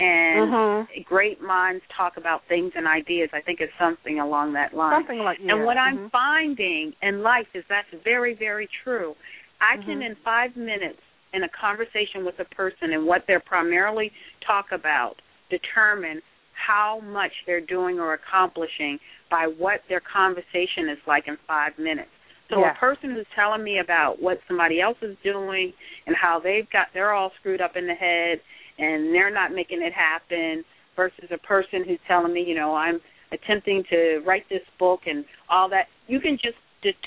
And great minds talk about things and ideas. I think it's something along that line. Something like that. And what I'm finding in life is that's very, very true. I can, in 5 minutes, in a conversation with a person and what they're primarily talk about, determine how much they're doing or accomplishing by what their conversation is like in 5 minutes. So a person who's telling me about what somebody else is doing and how they're all screwed up in the head and they're not making it happen, versus a person who's telling me, you know, I'm attempting to write this book and all that. You can just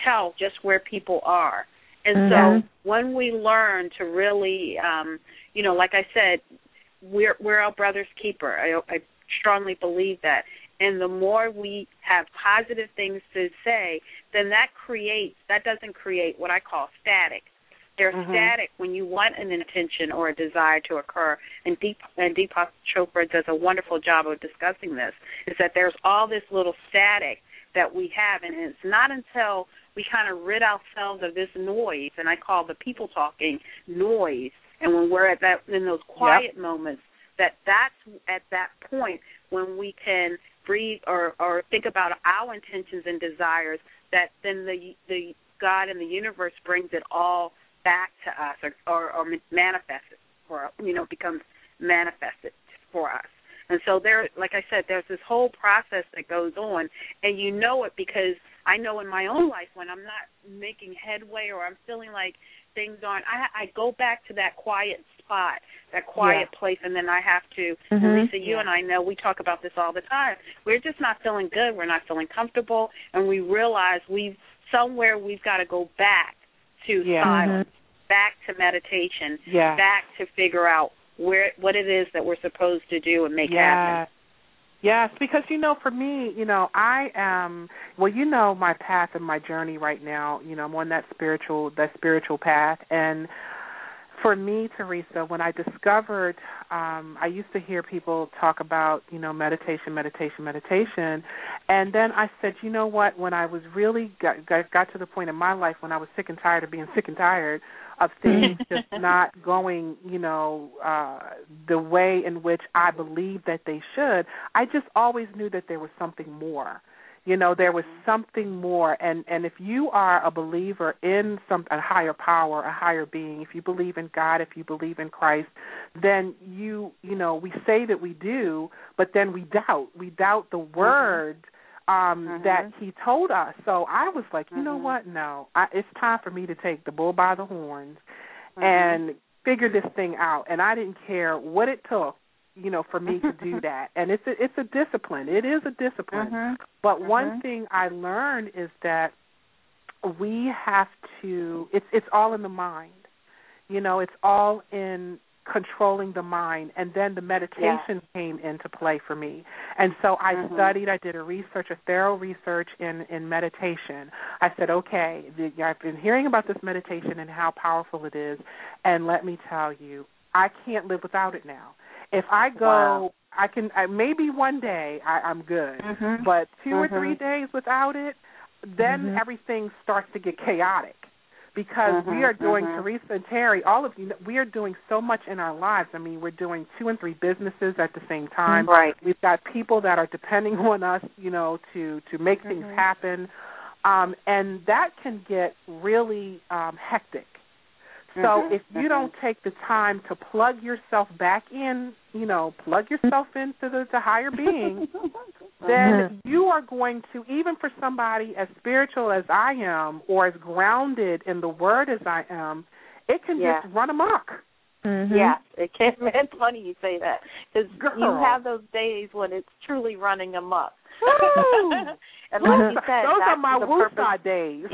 tell just where people are. And so when we learn to really, you know, like I said, we're our brother's keeper. I strongly believe that. And the more we have positive things to say, then that doesn't create what I call static. They're static when you want an intention or a desire to occur. And Deepak Chopra does a wonderful job of discussing this, is that there's all this little static that we have, and it's not until we kind of rid ourselves of this noise, and I call the people talking noise, and when we're at that, in those quiet moments, that's at that point when we can breathe or think about our intentions and desires, that then the God and the universe brings it all back to us or manifests it for, becomes manifested for us. And so there, like I said, there's this whole process that goes on, and you know it because I know in my own life when I'm not making headway or I'm feeling like things aren't, I go back to that quiet spot, that quiet place, and then I have to, Lisa, you and I know we talk about this all the time. We're just not feeling good. We're not feeling comfortable, and we realize we've got to go back to silence, back to meditation, back to figure out what it is that we're supposed to do and make happen. Yes, because, for me, I am, my path and my journey right now, I'm on that spiritual path. And for me, Teresa, when I discovered, I used to hear people talk about, meditation. And then I said, you know what, when I was really got to the point in my life when I was sick and tired of being sick and tired of things just not going, the way in which I believed that they should, I just always knew that there was something more. There was something more, and if you are a believer in a higher power, a higher being, if you believe in God, if you believe in Christ, then we say that we do, but then we doubt the word that he told us. So I was like, you know what? No, it's time for me to take the bull by the horns and figure this thing out. And I didn't care what it took, for me to do that. And it's a discipline. It is a discipline. But one thing I learned is that we have to, it's all in the mind. It's all in controlling the mind, and then the meditation came into play for me. And so I studied, I did a thorough research in meditation. I said, okay, I've been hearing about this meditation and how powerful it is, and let me tell you, I can't live without it now. If I go, maybe one day I'm good, but two or 3 days without it, then everything starts to get chaotic. Because we are doing, Teresa and Terry, all of you, we are doing so much in our lives. I mean, we're doing 2 and 3 businesses at the same time. Right. We've got people that are depending on us, to make things happen. And that can get really hectic. So if you don't take the time to plug yourself back in, plug yourself into the higher being, then you are going to, even for somebody as spiritual as I am or as grounded in the word as I am, it can just run amok. Yeah, it can. It's funny you say that because you have those days when it's truly running amok. And like you said, those are my woosah days.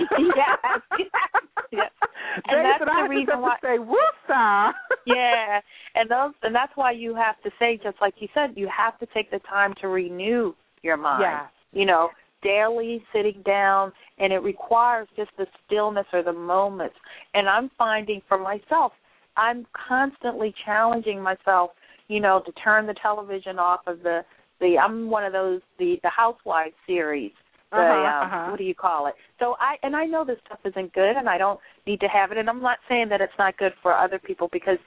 And that's the reason why I say woosah. And that's why you have to say, just like you said, you have to take the time to renew your mind. Daily sitting down, and it requires just the stillness or the moments. And I'm finding for myself, I'm constantly challenging myself, to turn the television off of the I'm one of those, the Housewives series, what do you call it? So I know this stuff isn't good, and I don't need to have it, and I'm not saying that it's not good for other people because,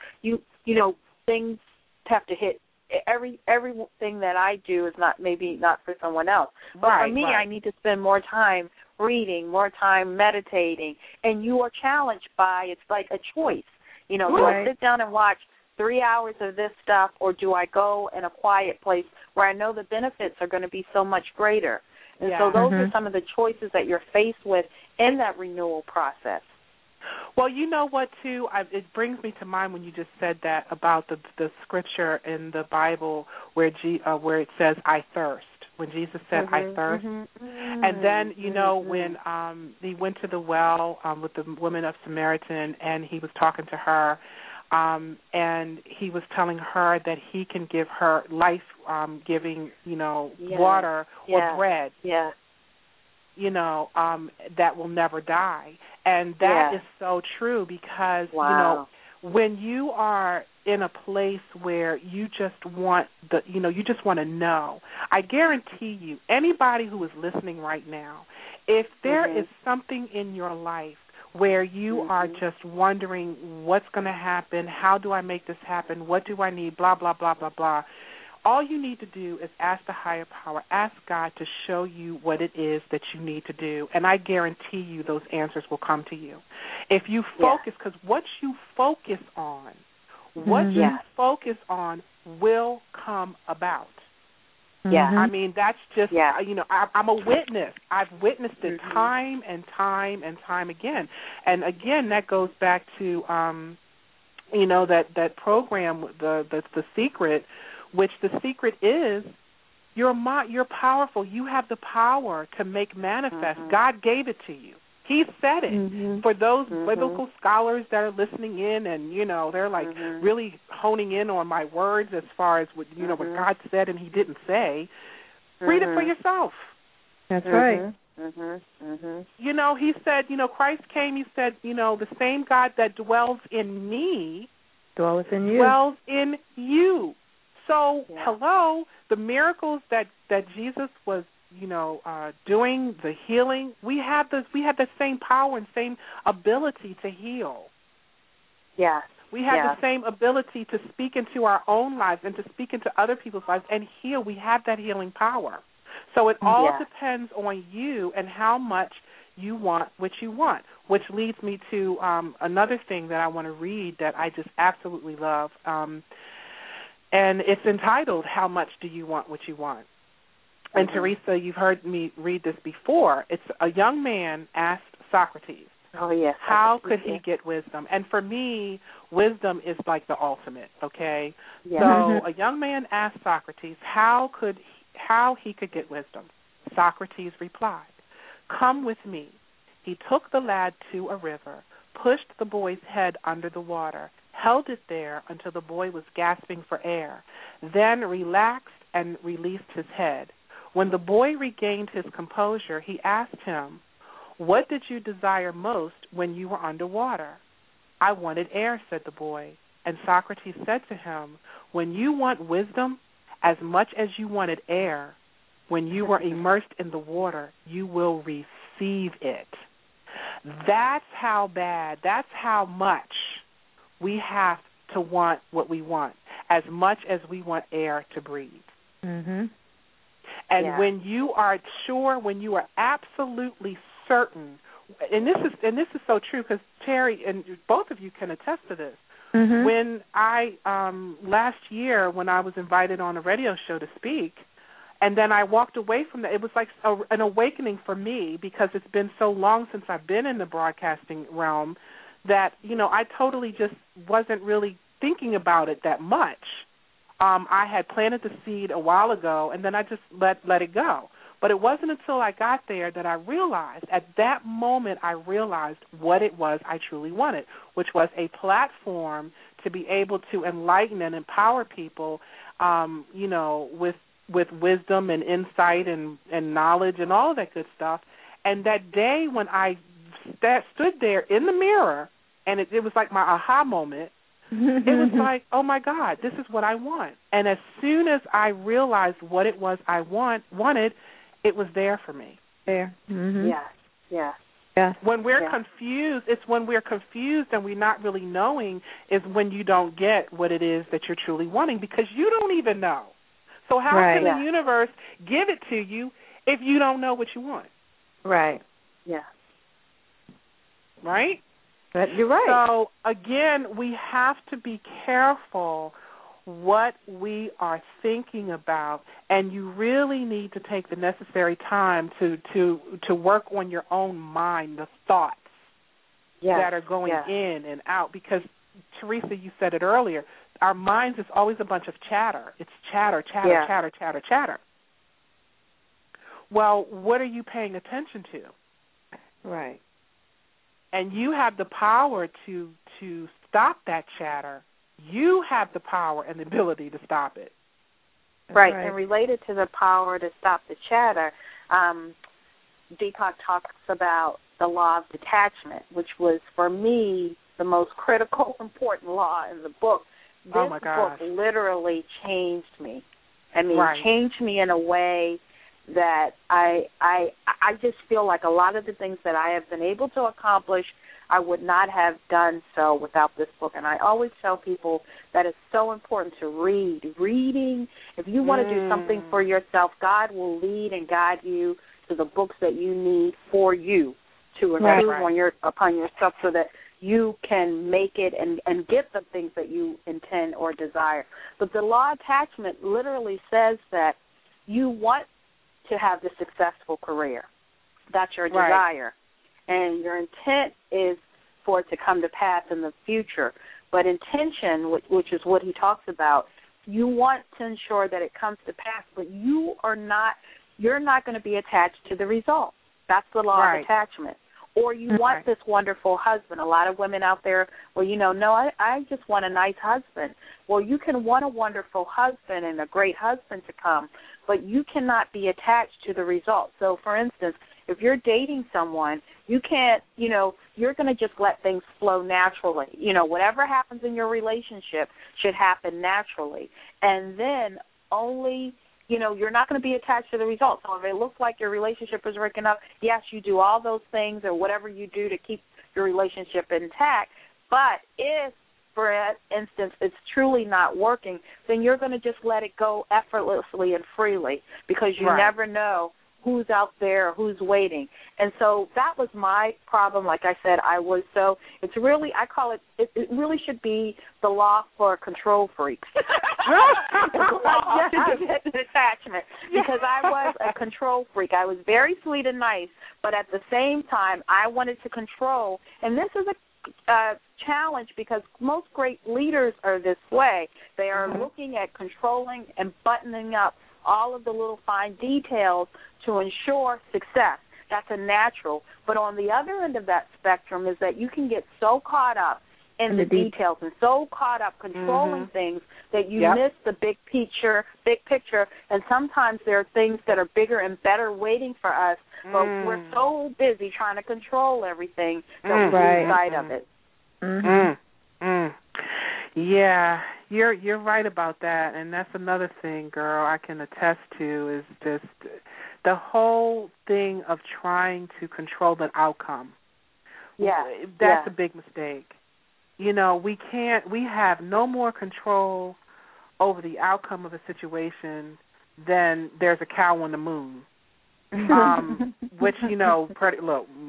things have to hit. Everything that I do is maybe not for someone else. But for me, I need to spend more time reading, more time meditating, and you are challenged by, it's like a choice. Do I sit down and watch 3 hours of this stuff, or do I go in a quiet place where I know the benefits are going to be so much greater? And so those are some of the choices that you're faced with in that renewal process. Well, you know what, too? It brings me to mind when you just said that about the scripture in the Bible where it says, I thirst. When Jesus said, I thirst. And then, when he went to the well with the woman of Samaritan, and he was talking to her, and he was telling her that he can give her life-giving, water or bread. that will never die. And that is so true because, when you are in a place where you just want you just want to know, I guarantee you, anybody who is listening right now, if there is something in your life where you are just wondering what's going to happen, how do I make this happen, what do I need, blah, blah, blah, blah, blah, all you need to do is ask the higher power, ask God to show you what it is that you need to do, and I guarantee you those answers will come to you. If you focus, because what you focus on, you focus on will come about. Yeah, I mean, that's just, I'm a witness. I've witnessed it time and time and time again. And, again, that goes back to, that program, the Secret, which the secret is you're powerful. You have the power to make manifest. God gave it to you. He said it. For those biblical scholars that are listening in and, they're like really honing in on my words as far as what, what God said and he didn't say, read it for yourself. That's right. He said, Christ came, he said, the same God that dwells in me dwells in you. So, hello, the miracles that Jesus was doing, the healing, we have the same power and same ability to heal. Yes. We have the same ability to speak into our own lives and to speak into other people's lives and heal. We have that healing power. So it all depends on you and how much you want what you want, which leads me to another thing that I want to read that I just absolutely love. And it's entitled, How Much Do You Want What You Want? And Teresa, you've heard me read this before. It's a young man asked Socrates, how could he get wisdom? And for me, wisdom is like the ultimate, okay? Yeah. So a young man asked Socrates how he could get wisdom. Socrates replied, come with me. He took the lad to a river, pushed the boy's head under the water, held it there until the boy was gasping for air, then relaxed and released his head. When the boy regained his composure, he asked him, what did you desire most when you were underwater? I wanted air, said the boy. And Socrates said to him, when you want wisdom as much as you wanted air, when you were immersed in the water, you will receive it. That's how bad, that's how much we have to want what we want, as much as we want air to breathe. And when you are sure, when you are absolutely certain, and this is so true because Terry and both of you can attest to this. When I last year when I was invited on a radio show to speak, and then I walked away from that, it was like an awakening for me because it's been so long since I've been in the broadcasting realm. That, I totally just wasn't really thinking about it that much. I had planted the seed a while ago, and then I just let it go. But it wasn't until I got there that I realized, at that moment I realized what it was I truly wanted, which was a platform to be able to enlighten and empower people, with wisdom and insight and knowledge and all of that good stuff. And that day when I stood there in the mirror, and it was like my aha moment. It was like, oh, my God, this is what I want. And as soon as I realized what it was I wanted, it was there for me. There. Yeah. When we're confused, it's when we're confused and we're not really knowing is when you don't get what it is that you're truly wanting because you don't even know. So how can the universe give it to you if you don't know what you want? Right. Yeah. Right? You're right. So, again, we have to be careful what we are thinking about, and you really need to take the necessary time to work on your own mind, the thoughts that are going in and out. Because, Teresa, you said it earlier, our minds is always a bunch of chatter. It's chatter. Well, what are you paying attention to? Right. And you have the power to stop that chatter. You have the power and the ability to stop it. Right. And related to the power to stop the chatter, Deepak talks about the law of detachment, which was, for me, the most critical, important law in the book. This book literally changed me. I mean, changed me in a way that I just feel like a lot of the things that I have been able to accomplish, I would not have done so without this book. And I always tell people that it's so important to read. Reading, if you want to do something for yourself, God will lead and guide you to the books that you need for you to improve upon yourself so that you can make it and get the things that you intend or desire. But the law of attachment literally says that you want to have the successful career. That's your desire. And your intent is for it to come to pass in the future. But intention, which is what he talks about, you want to ensure that it comes to pass, but you're not going to be attached to the result. That's the law of attachment. Or you want this wonderful husband. A lot of women out there, well, you know, no, I just want a nice husband. Well, you can want a wonderful husband and a great husband to come, but you cannot be attached to the result. So, for instance, if you're dating someone, you can't, you know, you're going to just let things flow naturally. You know, whatever happens in your relationship should happen naturally. And then only, you know, you're not going to be attached to the results. So if it looks like your relationship is breaking up, yes, you do all those things or whatever you do to keep your relationship intact. But if, for instance, it's truly not working, then you're going to just let it go effortlessly and freely because you never know who's out there, who's waiting. And so that was my problem. Like I said, it's really, I call it, it really should be the law for control freaks. Attachment. Because I was a control freak. I was very sweet and nice, but at the same time, I wanted to control. And this is a challenge because most great leaders are this way. They are looking at controlling and buttoning up all of the little fine details to ensure success. That's a natural. But on the other end of that spectrum is that you can get so caught up in the details and so caught up controlling things that you miss the big picture. And sometimes there are things that are bigger and better waiting for us, but we're so busy trying to control everything that we lose sight of it. Yeah, you're right about that, and that's another thing, girl, I can attest to, is just the whole thing of trying to control the outcome. Yeah. That's a big mistake. You know, we have no more control over the outcome of a situation than there's a cow on the moon. Which, you know,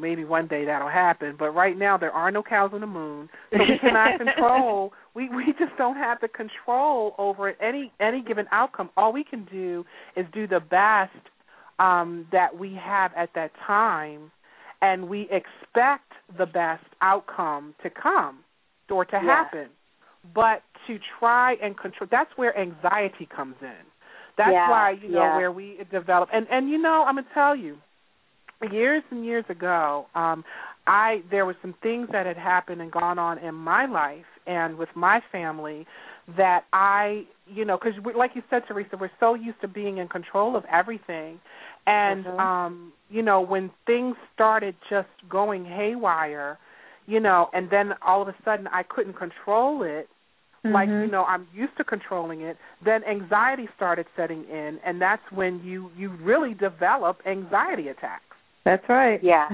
maybe one day that'll happen, but right now there are no cows on the moon, so we cannot control. We just don't have the control over any given outcome. All we can do is do the best that we have at that time, and we expect the best outcome to come or to happen. But to try and control, that's where anxiety comes in. That's why, you know, where we develop. And you know, I'm going to tell you, years and years ago, there were some things that had happened and gone on in my life and with my family that I, you know, because like you said, Teresa, we're so used to being in control of everything. And, you know, when things started just going haywire, you know, and then all of a sudden I couldn't control it, like, you know, I'm used to controlling it, then anxiety started setting in, and that's when you really develop anxiety attacks. That's right. Yeah.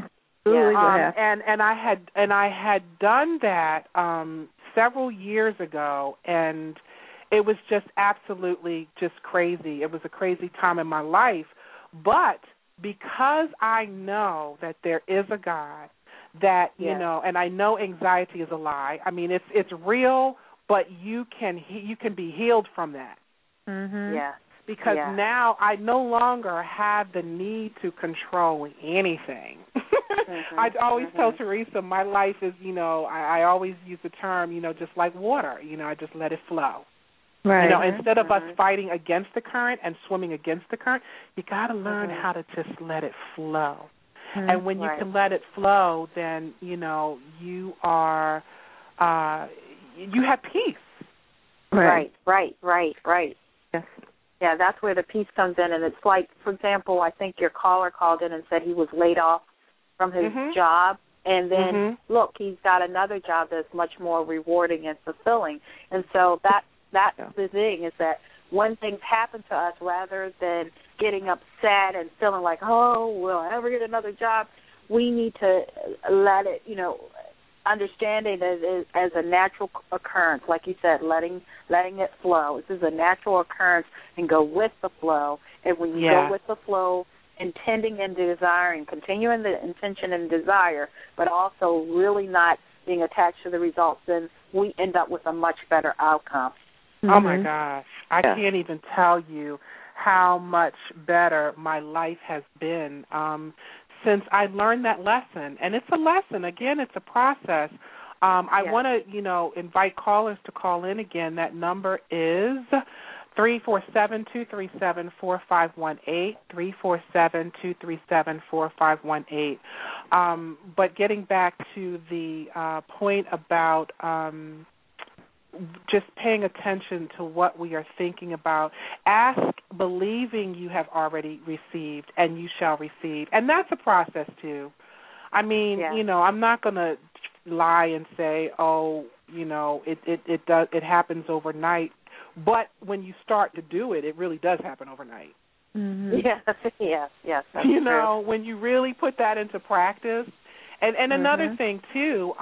Absolutely. Yeah. And I had done that several years ago, and it was just absolutely just crazy. It was a crazy time in my life, but because I know that there is a God, that, you know, and I know anxiety is a lie. I mean, it's real. But you can be healed from that. Because now I no longer have the need to control anything. I always tell Teresa, my life is, you know, I always use the term, you know, just like water. You know, I just let it flow. Right. You know, instead of us fighting against the current and swimming against the current, you got to learn how to just let it flow. And when you can let it flow, then, you know, you are you have peace. Right. Yes. Yeah, that's where the peace comes in. And it's like, for example, I think your caller called in and said he was laid off from his job. And then, look, he's got another job that's much more rewarding and fulfilling. And so that's the thing, is that when things happen to us, rather than getting upset and feeling like, oh, will I ever get another job, we need to let it, you know, understanding it as a natural occurrence. Like you said, letting it flow. This is a natural occurrence, and go with the flow. And when you go with the flow, intending and desiring, continuing the intention and desire, but also really not being attached to the results, then we end up with a much better outcome. Oh, my gosh. I can't even tell you how much better my life has been since I learned that lesson. And it's a lesson. Again, it's a process. I want to, you know, invite callers to call in again. That number is 347-237-4518, 347-237-4518. But getting back to the point about just paying attention to what we are thinking about. Ask, believing you have already received, and you shall receive. And that's a process, too. I mean, you know, I'm not going to lie and say, oh, you know, it happens overnight. But when you start to do it, it really does happen overnight. Yes. You know, when you really put that into practice. And another thing, too,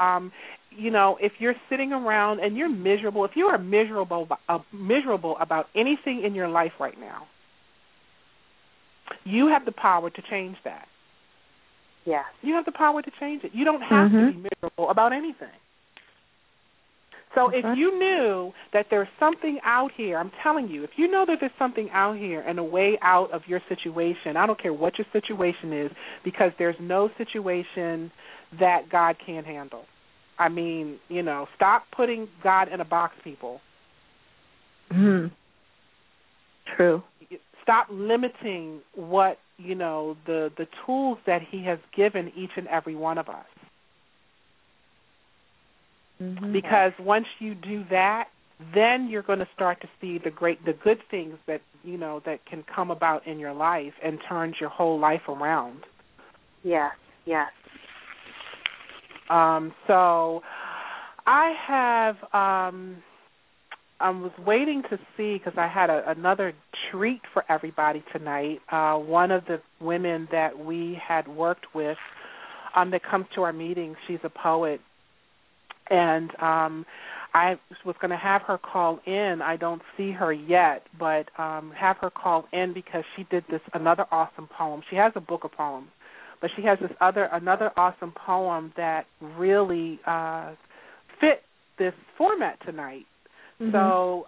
you know, if you're sitting around and you're miserable, if you are miserable about anything in your life right now, you have the power to change that. Yeah. You have the power to change it. You don't have to be miserable about anything. So if you knew that there's something out here, I'm telling you, if you know that there's something out here and a way out of your situation, I don't care what your situation is, because there's no situation that God can't handle. I mean, you know, stop putting God in a box, people. True. Stop limiting what, you know, the tools that he has given each and every one of us. Because once you do that, then you're going to start to see the good things that, you know, that can come about in your life and turns your whole life around. Yes, yes. So I have, I was waiting to see, because I had another treat for everybody tonight. One of the women that we had worked with that comes to our meetings, she's a poet. And I was going to have her call in. I don't see her yet, but have her call in because she did another awesome poem. She has a book of poems, but she has another awesome poem that really fit this format tonight. So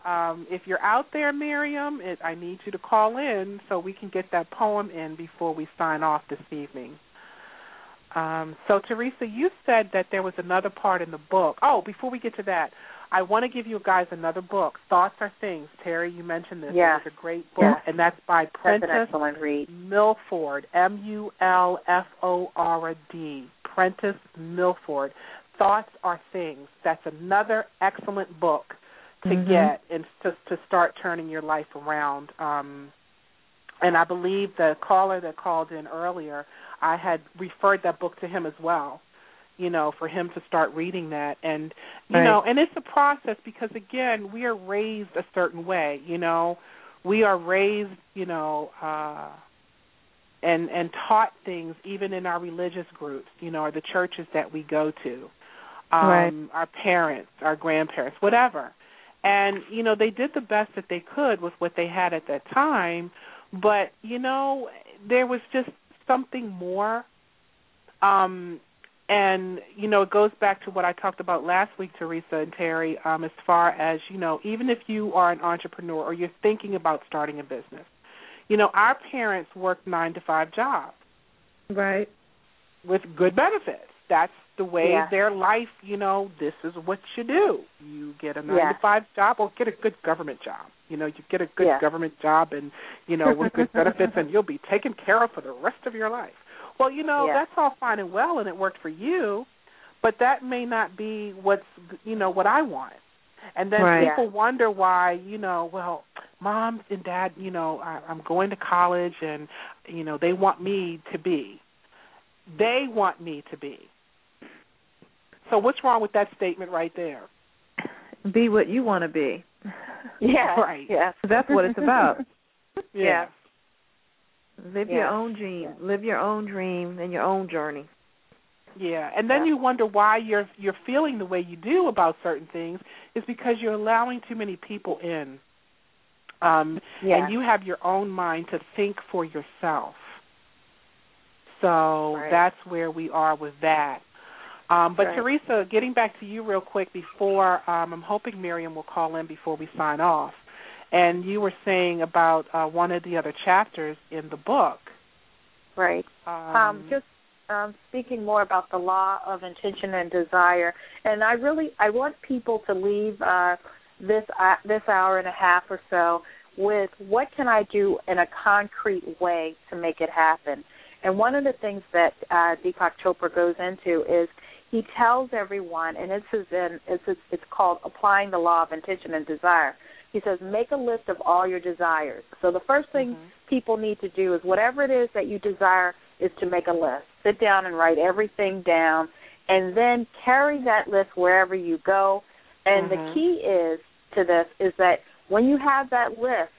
if you're out there, Miriam, I need you to call in so we can get that poem in before we sign off this evening. So, Teresa, you said that there was another part in the book. Oh, before we get to that, I want to give you guys another book, Thoughts Are Things. Terry, you mentioned this. Yes. It's a great book, and that's by Prentice Mulford, M-U-L-F-O-R-D, Prentice Mulford. Thoughts Are Things. That's another excellent book to get and to start turning your life around. And I believe the caller that called in earlier, I had referred that book to him as well, you know, for him to start reading that. And, you know, and it's a process because, again, we are raised a certain way, you know. We are raised, you know, and taught things even in our religious groups, you know, or the churches that we go to, our parents, our grandparents, whatever. And, you know, they did the best that they could with what they had at that time. But, you know, there was just something more. And, you know, it goes back to what I talked about last week, Teresa and Terry, as far as, you know, even if you are an entrepreneur or you're thinking about starting a business, you know, our parents worked 9-to-5 jobs. Right. With good benefits. That's the way their life, you know, this is what you do. You get a 9-to-5 job or get a good government job. You know, you get a good government job and, you know, with good benefits and you'll be taken care of for the rest of your life. Well, you know, that's all fine and well and it worked for you, but that may not be what's, you know, what I want. And then people wonder why, you know, well, Mom and Dad, you know, I'm going to college and, you know, they want me to be. They want me to be. So what's wrong with that statement right there? Be what you want to be. Yeah. Right. Yeah. That's what it's about. Yeah. Live your own dream. Yeah. Live your own dream and your own journey. Yeah, and then you wonder why you're feeling the way you do about certain things is because you're allowing too many people in. And you have your own mind to think for yourself. So that's where we are with that. But Teresa, getting back to you real quick before, I'm hoping Miriam will call in before we sign off. And you were saying about one of the other chapters in the book. Right. Speaking more about the law of intention and desire, and I want people to leave this hour and a half or so with what can I do in a concrete way to make it happen. And one of the things that Deepak Chopra goes into is he tells everyone, and it's called Applying the Law of Intention and Desire. He says, make a list of all your desires. So the first thing people need to do is whatever it is that you desire is to make a list. Sit down and write everything down, and then carry that list wherever you go. And the key is to this is that when you have that list,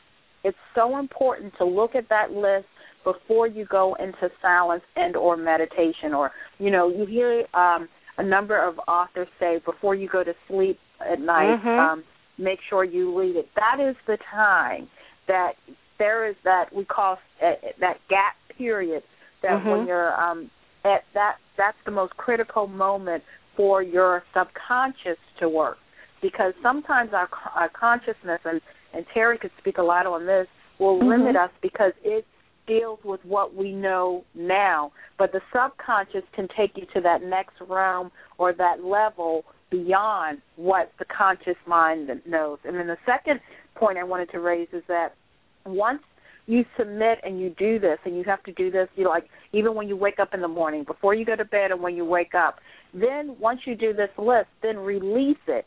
it's so important to look at that list before you go into silence and or meditation. Or, you know, you hear a number of authors say before you go to sleep at night, make sure you read it. That is the time that there is that we call that gap period that when you're at that, that's the most critical moment for your subconscious to work. Because sometimes our consciousness, and Terry could speak a lot on this, will limit us because it deals with what we know now. But the subconscious can take you to that next realm or that level beyond what the conscious mind knows. And then the second point I wanted to raise is that once you submit and you do this, and you have to do this, you know, like even when you wake up in the morning, before you go to bed and when you wake up, then once you do this list, then release it,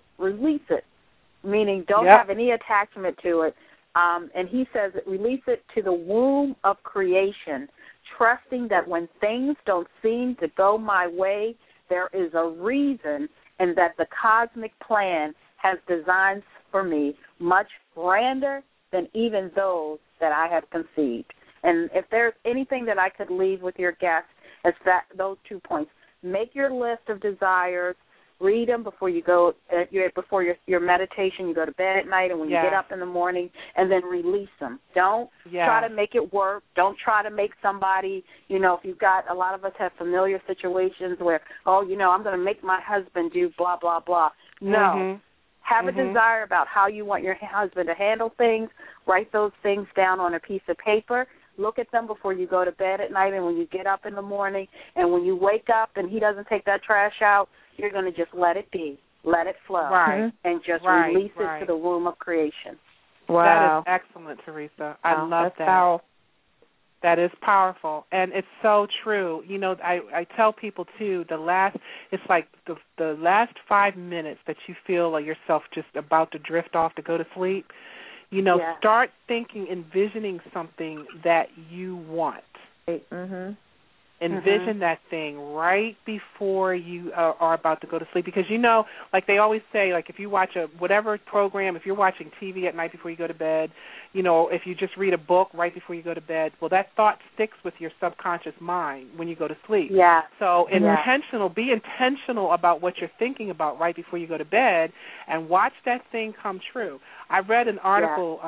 meaning don't have any attachment to it. And he says, release it to the womb of creation, trusting that when things don't seem to go my way, there is a reason, and that the cosmic plan has designs for me much grander than even those that I have conceived. And if there's anything that I could leave with your guests, it's that those 2 points. Make your list of desires. Read them before you go, before your meditation. You go to bed at night, and when you get up in the morning, and then release them. Don't try to make it work. Don't try to make somebody, you know, if you've got, a lot of us have familiar situations where, oh, you know, I'm going to make my husband do blah, blah, blah. No. Have a desire about how you want your husband to handle things. Write those things down on a piece of paper. Look at them before you go to bed at night and when you get up in the morning. And when you wake up and he doesn't take that trash out, you're going to just let it be. Let it flow. Right. And just release it to the womb of creation. Wow. That is excellent, Teresa. I love that. Powerful. That is powerful. And it's so true. You know, I tell people, too, it's like the last 5 minutes that you feel like yourself just about to drift off to go to sleep, you know, start thinking, envisioning something that you want. Envision that thing right before you are about to go to sleep. Because, you know, like they always say, like if you watch whatever program, if you're watching TV at night before you go to bed, you know, if you just read a book right before you go to bed, well, that thought sticks with your subconscious mind when you go to sleep. Yeah. So be intentional about what you're thinking about right before you go to bed and watch that thing come true. I read an article,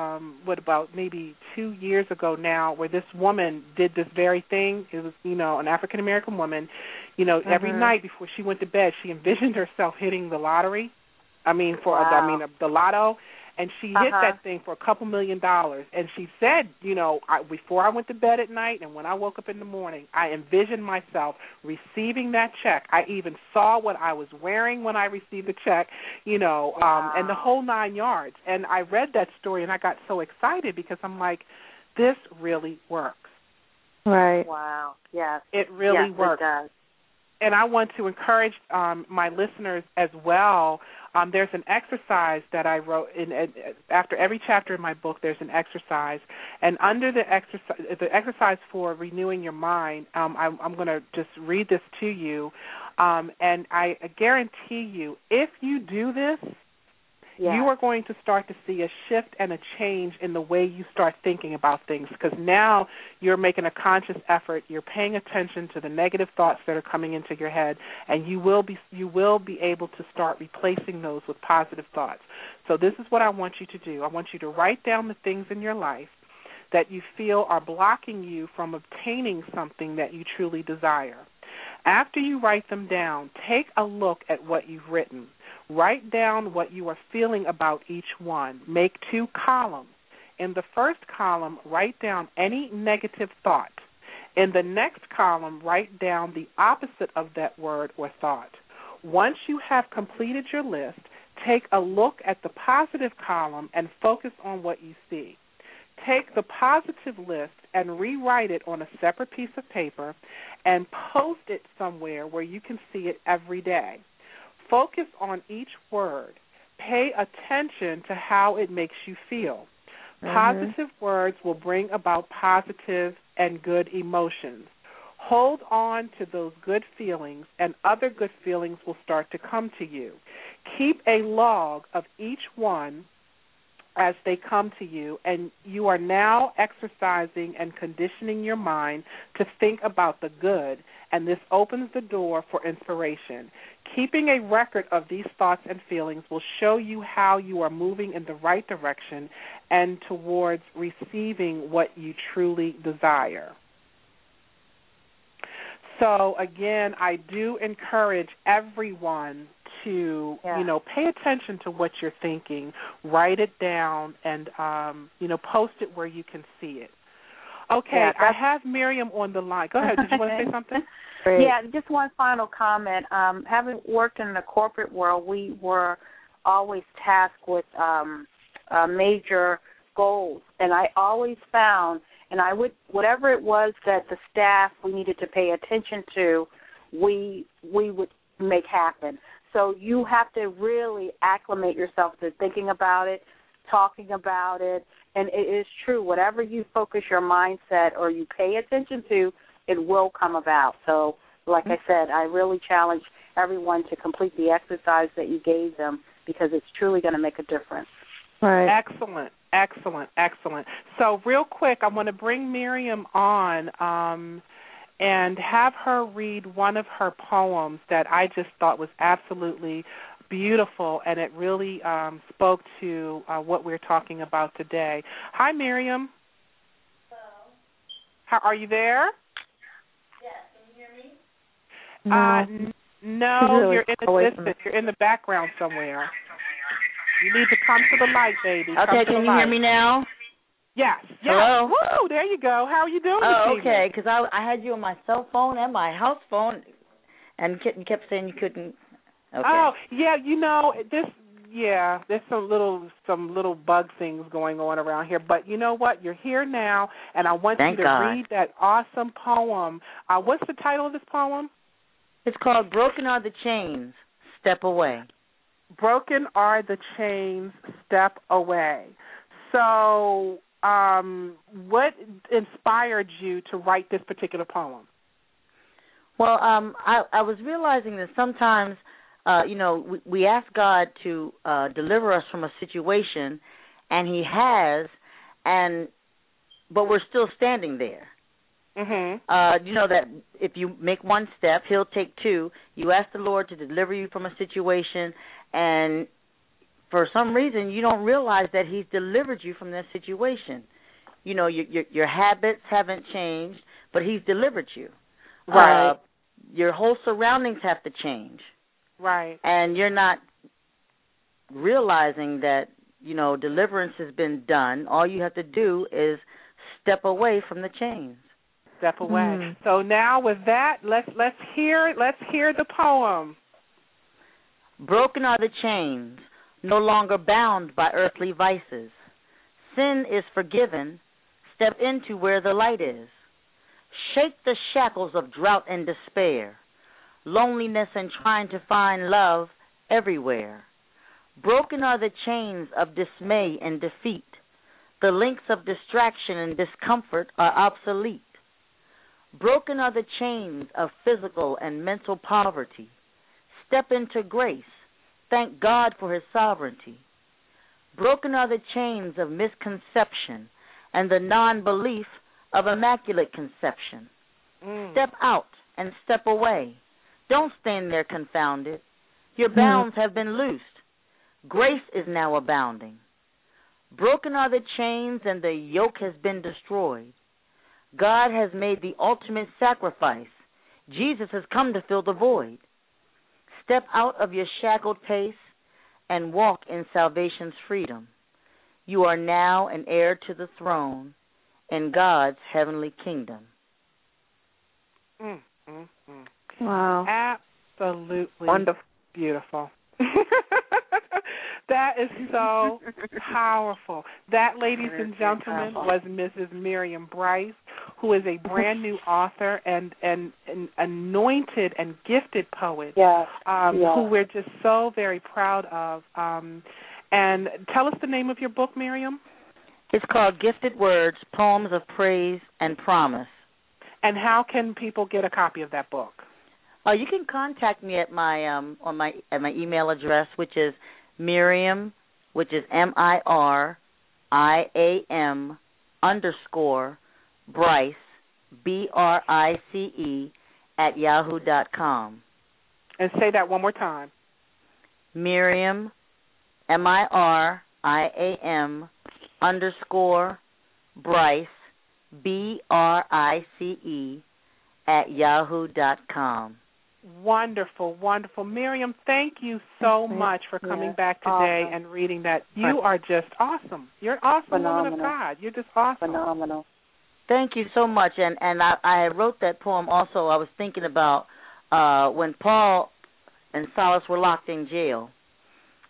about maybe 2 years ago now, where this woman did this very thing. It was, you know, an African-American woman, you know, every night before she went to bed, she envisioned herself hitting the lottery, the lotto, and she hit that thing for a couple $1,000,000. And she said, you know, before I went to bed at night and when I woke up in the morning, I envisioned myself receiving that check. I even saw what I was wearing when I received the check, you know, and the whole 9 yards. And I read that story, and I got so excited because I'm like, this really works. Right. Wow. Yes. It really works. It does. And I want to encourage my listeners as well. There's an exercise that I wrote after every chapter in my book. There's an exercise, and under the exercise for renewing your mind, I'm going to just read this to you. And I guarantee you, if you do this, yeah, you are going to start to see a shift and a change in the way you start thinking about things, because now you're making a conscious effort. You're paying attention to the negative thoughts that are coming into your head, and you will be able to start replacing those with positive thoughts. So this is what I want you to do. I want you to write down the things in your life that you feel are blocking you from obtaining something that you truly desire. After you write them down, take a look at what you've written. Write down what you are feeling about each one. Make two columns. In the first column, write down any negative thought. In the next column, write down the opposite of that word or thought. Once you have completed your list, take a look at the positive column and focus on what you see. Take the positive list and rewrite it on a separate piece of paper and post it somewhere where you can see it every day. Focus on each word. Pay attention to how it makes you feel. Positive words will bring about positive and good emotions. Hold on to those good feelings, and other good feelings will start to come to you. Keep a log of each one as they come to you, and you are now exercising and conditioning your mind to think about the good, and this opens the door for inspiration. Keeping a record of these thoughts and feelings will show you how you are moving in the right direction and towards receiving what you truly desire. So, again, I do encourage everyone to, pay attention to what you're thinking, write it down, and, post it where you can see it. Okay, yeah, I have Miriam on the line. Go ahead. Did you want to say something? Great. Yeah, just one final comment. Having worked in the corporate world, we were always tasked with major goals, and I always found, and I would, whatever it was that the staff we needed to pay attention to, we would make happen. So you have to really acclimate yourself to thinking about it, talking about it, and it is true. Whatever you focus your mindset or you pay attention to, it will come about. So like I said, I really challenge everyone to complete the exercise that you gave them, because it's truly going to make a difference. Right. Excellent. So real quick, I want to bring Miriam on and have her read one of her poems that I just thought was absolutely beautiful, and it really spoke to what we're talking about today. Hi, Miriam. Hello. Are you there? Yes, can you hear me? No, you're in the background somewhere. You need to come to the light, baby. Okay, can you hear me now? Yes. Hello? Woo, there you go. How are you doing this evening? Okay, because I had you on my cell phone and my house phone, and Kitten kept saying you couldn't. Okay. Oh, yeah, there's some little bug things going on around here. But you know what? You're here now, and I want you to read that awesome poem. What's the title of this poem? It's called Broken Are the Chains, Step Away. Broken are the chains, step away. So what inspired you to write this particular poem? Well, I was realizing that sometimes, we ask God to deliver us from a situation, and he has, but we're still standing there. Mm-hmm. That if you make one step, he'll take two. You ask the Lord to deliver you from a situation, and for some reason you don't realize that he's delivered you from that situation. You know, your habits haven't changed, but he's delivered you. Right. Your whole surroundings have to change. Right. And you're not realizing that, deliverance has been done. All you have to do is step away from the chains. Step away. So now with that, let's hear the poem. Broken are the chains, no longer bound by earthly vices. Sin is forgiven. Step into where the light is. Shake the shackles of drought and despair. loneliness and trying to find love everywhere. Broken are the chains of dismay and defeat. The links of distraction and discomfort are obsolete. Broken are the chains of physical and mental poverty. Step into grace. Thank God for his sovereignty. Broken are the chains of misconception and the non-belief of immaculate conception. Step out and step away. Don't stand there confounded. Your bounds have been loosed. Grace is now abounding. Broken are the chains and the yoke has been destroyed. God has made the ultimate sacrifice. Jesus has come to fill the void. Step out of your shackled pace and walk in salvation's freedom. You are now an heir to the throne in God's heavenly kingdom. Wow. Absolutely wonderful. Beautiful. That is so powerful. That, ladies and gentlemen, was Mrs. Miriam Bryce, who is a brand new author and an anointed and gifted poet, who we're just so very proud of. And tell us the name of your book, Miriam. It's called Gifted Words: Poems of Praise and Promise. And how can people get a copy of that book? Oh, you can contact me at my on my email address, which is Miriam, which is MIRIAM _ Bryce, BRICE, at yahoo.com. And say that one more time. Miriam, MIRIAM _ Bryce, BRICE, at yahoo.com. Wonderful, wonderful. Miriam, thank you so much for coming back today and reading that. You are just awesome. You're an awesome woman of God. You're just awesome. Phenomenal. Thank you so much. And I wrote that poem also. I was thinking about when Paul and Silas were locked in jail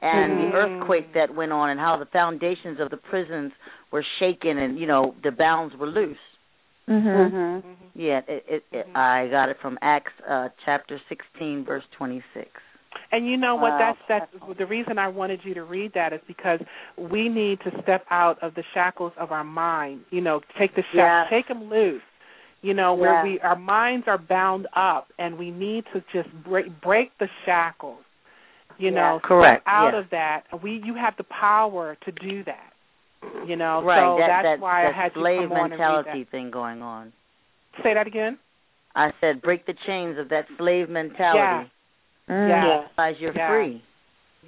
and the earthquake that went on and how the foundations of the prisons were shaken and, you know, the bounds were loose. Yeah, I got it from Acts chapter 16, verse 26. And you know what? That's the reason I wanted you to read that is because we need to step out of the shackles of our mind. You know, take the shackles, take them loose. You know, where we our minds are bound up, and we need to just break the shackles. You know, correct. Step out of that, you have the power to do that. You know, right. So that's why I had slave mentality thing going on. Say that again? I said break the chains of that slave mentality. Yeah. Because you're free.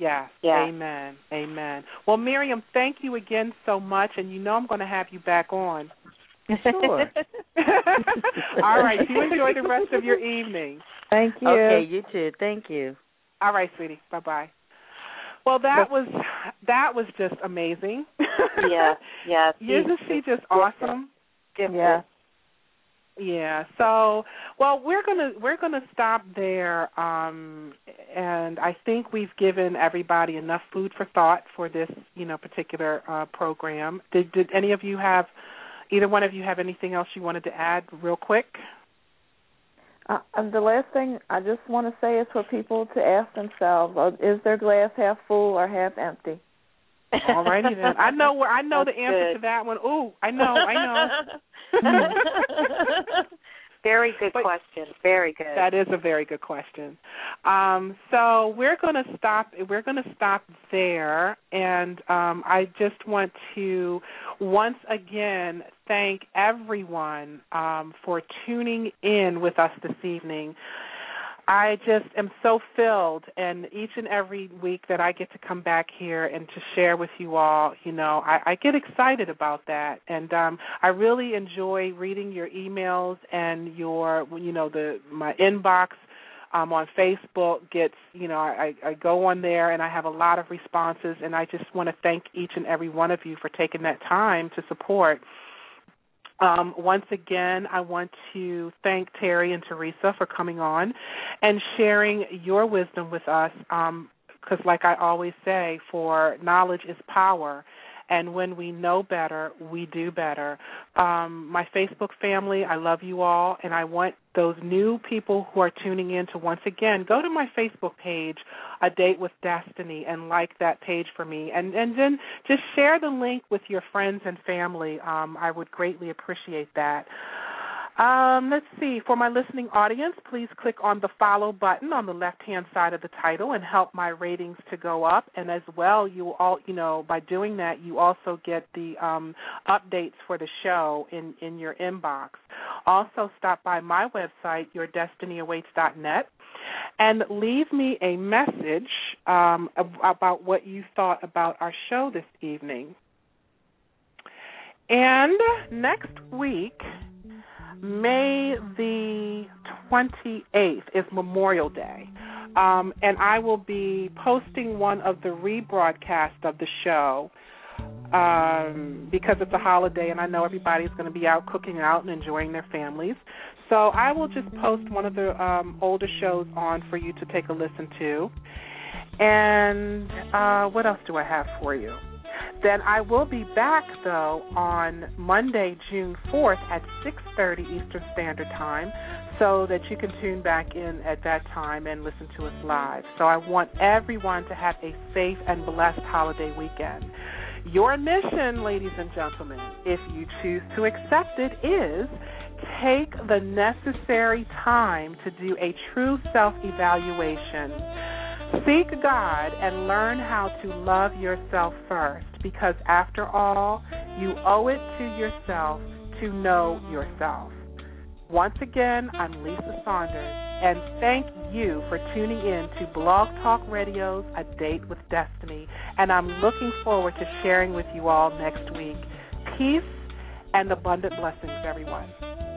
Yes. Yeah. Amen. Amen. Well, Miriam, thank you again so much, and you know I'm going to have you back on. Sure. All right. You enjoy the rest of your evening. Thank you. Okay, you too. Thank you. All right, sweetie. Bye-bye. Well, that was just amazing. Yeah. Isn't she just awesome? Yeah. So, well, we're gonna stop there, and I think we've given everybody enough food for thought for this, you know, particular program. Did any of you have, either one of you have anything else you wanted to add, real quick? The last thing I just want to say is for people to ask themselves, is their glass half full or half empty? All righty then. I know that's the answer to that one. Ooh, I know. Very good question. Very good. That is a very good question. So we're going to stop there, and I just want to once again thank everyone for tuning in with us this evening. I just am so filled, and each and every week that I get to come back here and to share with you all, you know, I get excited about that, and I really enjoy reading your emails and your, you know, my inbox on Facebook gets, you know, I go on there and I have a lot of responses, and I just want to thank each and every one of you for taking that time to support. Once again, I want to thank Terry and Teresa for coming on and sharing your wisdom with us because, like I always say, for knowledge is power. And when we know better, we do better. My Facebook family, I love you all, and I want those new people who are tuning in to once again go to my Facebook page, A Date with Destiny, and like that page for me. And then just share the link with your friends and family. I would greatly appreciate that. Let's see. For my listening audience, please click on the follow button on the left-hand side of the title and help my ratings to go up. And as well, by doing that, you also get the updates for the show in your inbox. Also, stop by my website, yourdestinyawaits.net, and leave me a message about what you thought about our show this evening. And next week, May the 28th is Memorial Day, and I will be posting one of the rebroadcasts of the show because it's a holiday, and I know everybody's going to be out cooking out and enjoying their families. So I will just post one of the older shows on for you to take a listen to. And what else do I have for you? Then I will be back, though, on Monday, June 4th at 6:30 Eastern Standard Time, so that you can tune back in at that time and listen to us live. So I want everyone to have a safe and blessed holiday weekend. Your mission, ladies and gentlemen, if you choose to accept it, is take the necessary time to do a true self-evaluation. Seek God and learn how to love yourself first, because after all, you owe it to yourself to know yourself. Once again, I'm Lisa Saunders, and thank you for tuning in to Blog Talk Radio's A Date with Destiny, and I'm looking forward to sharing with you all next week. Peace and abundant blessings, everyone.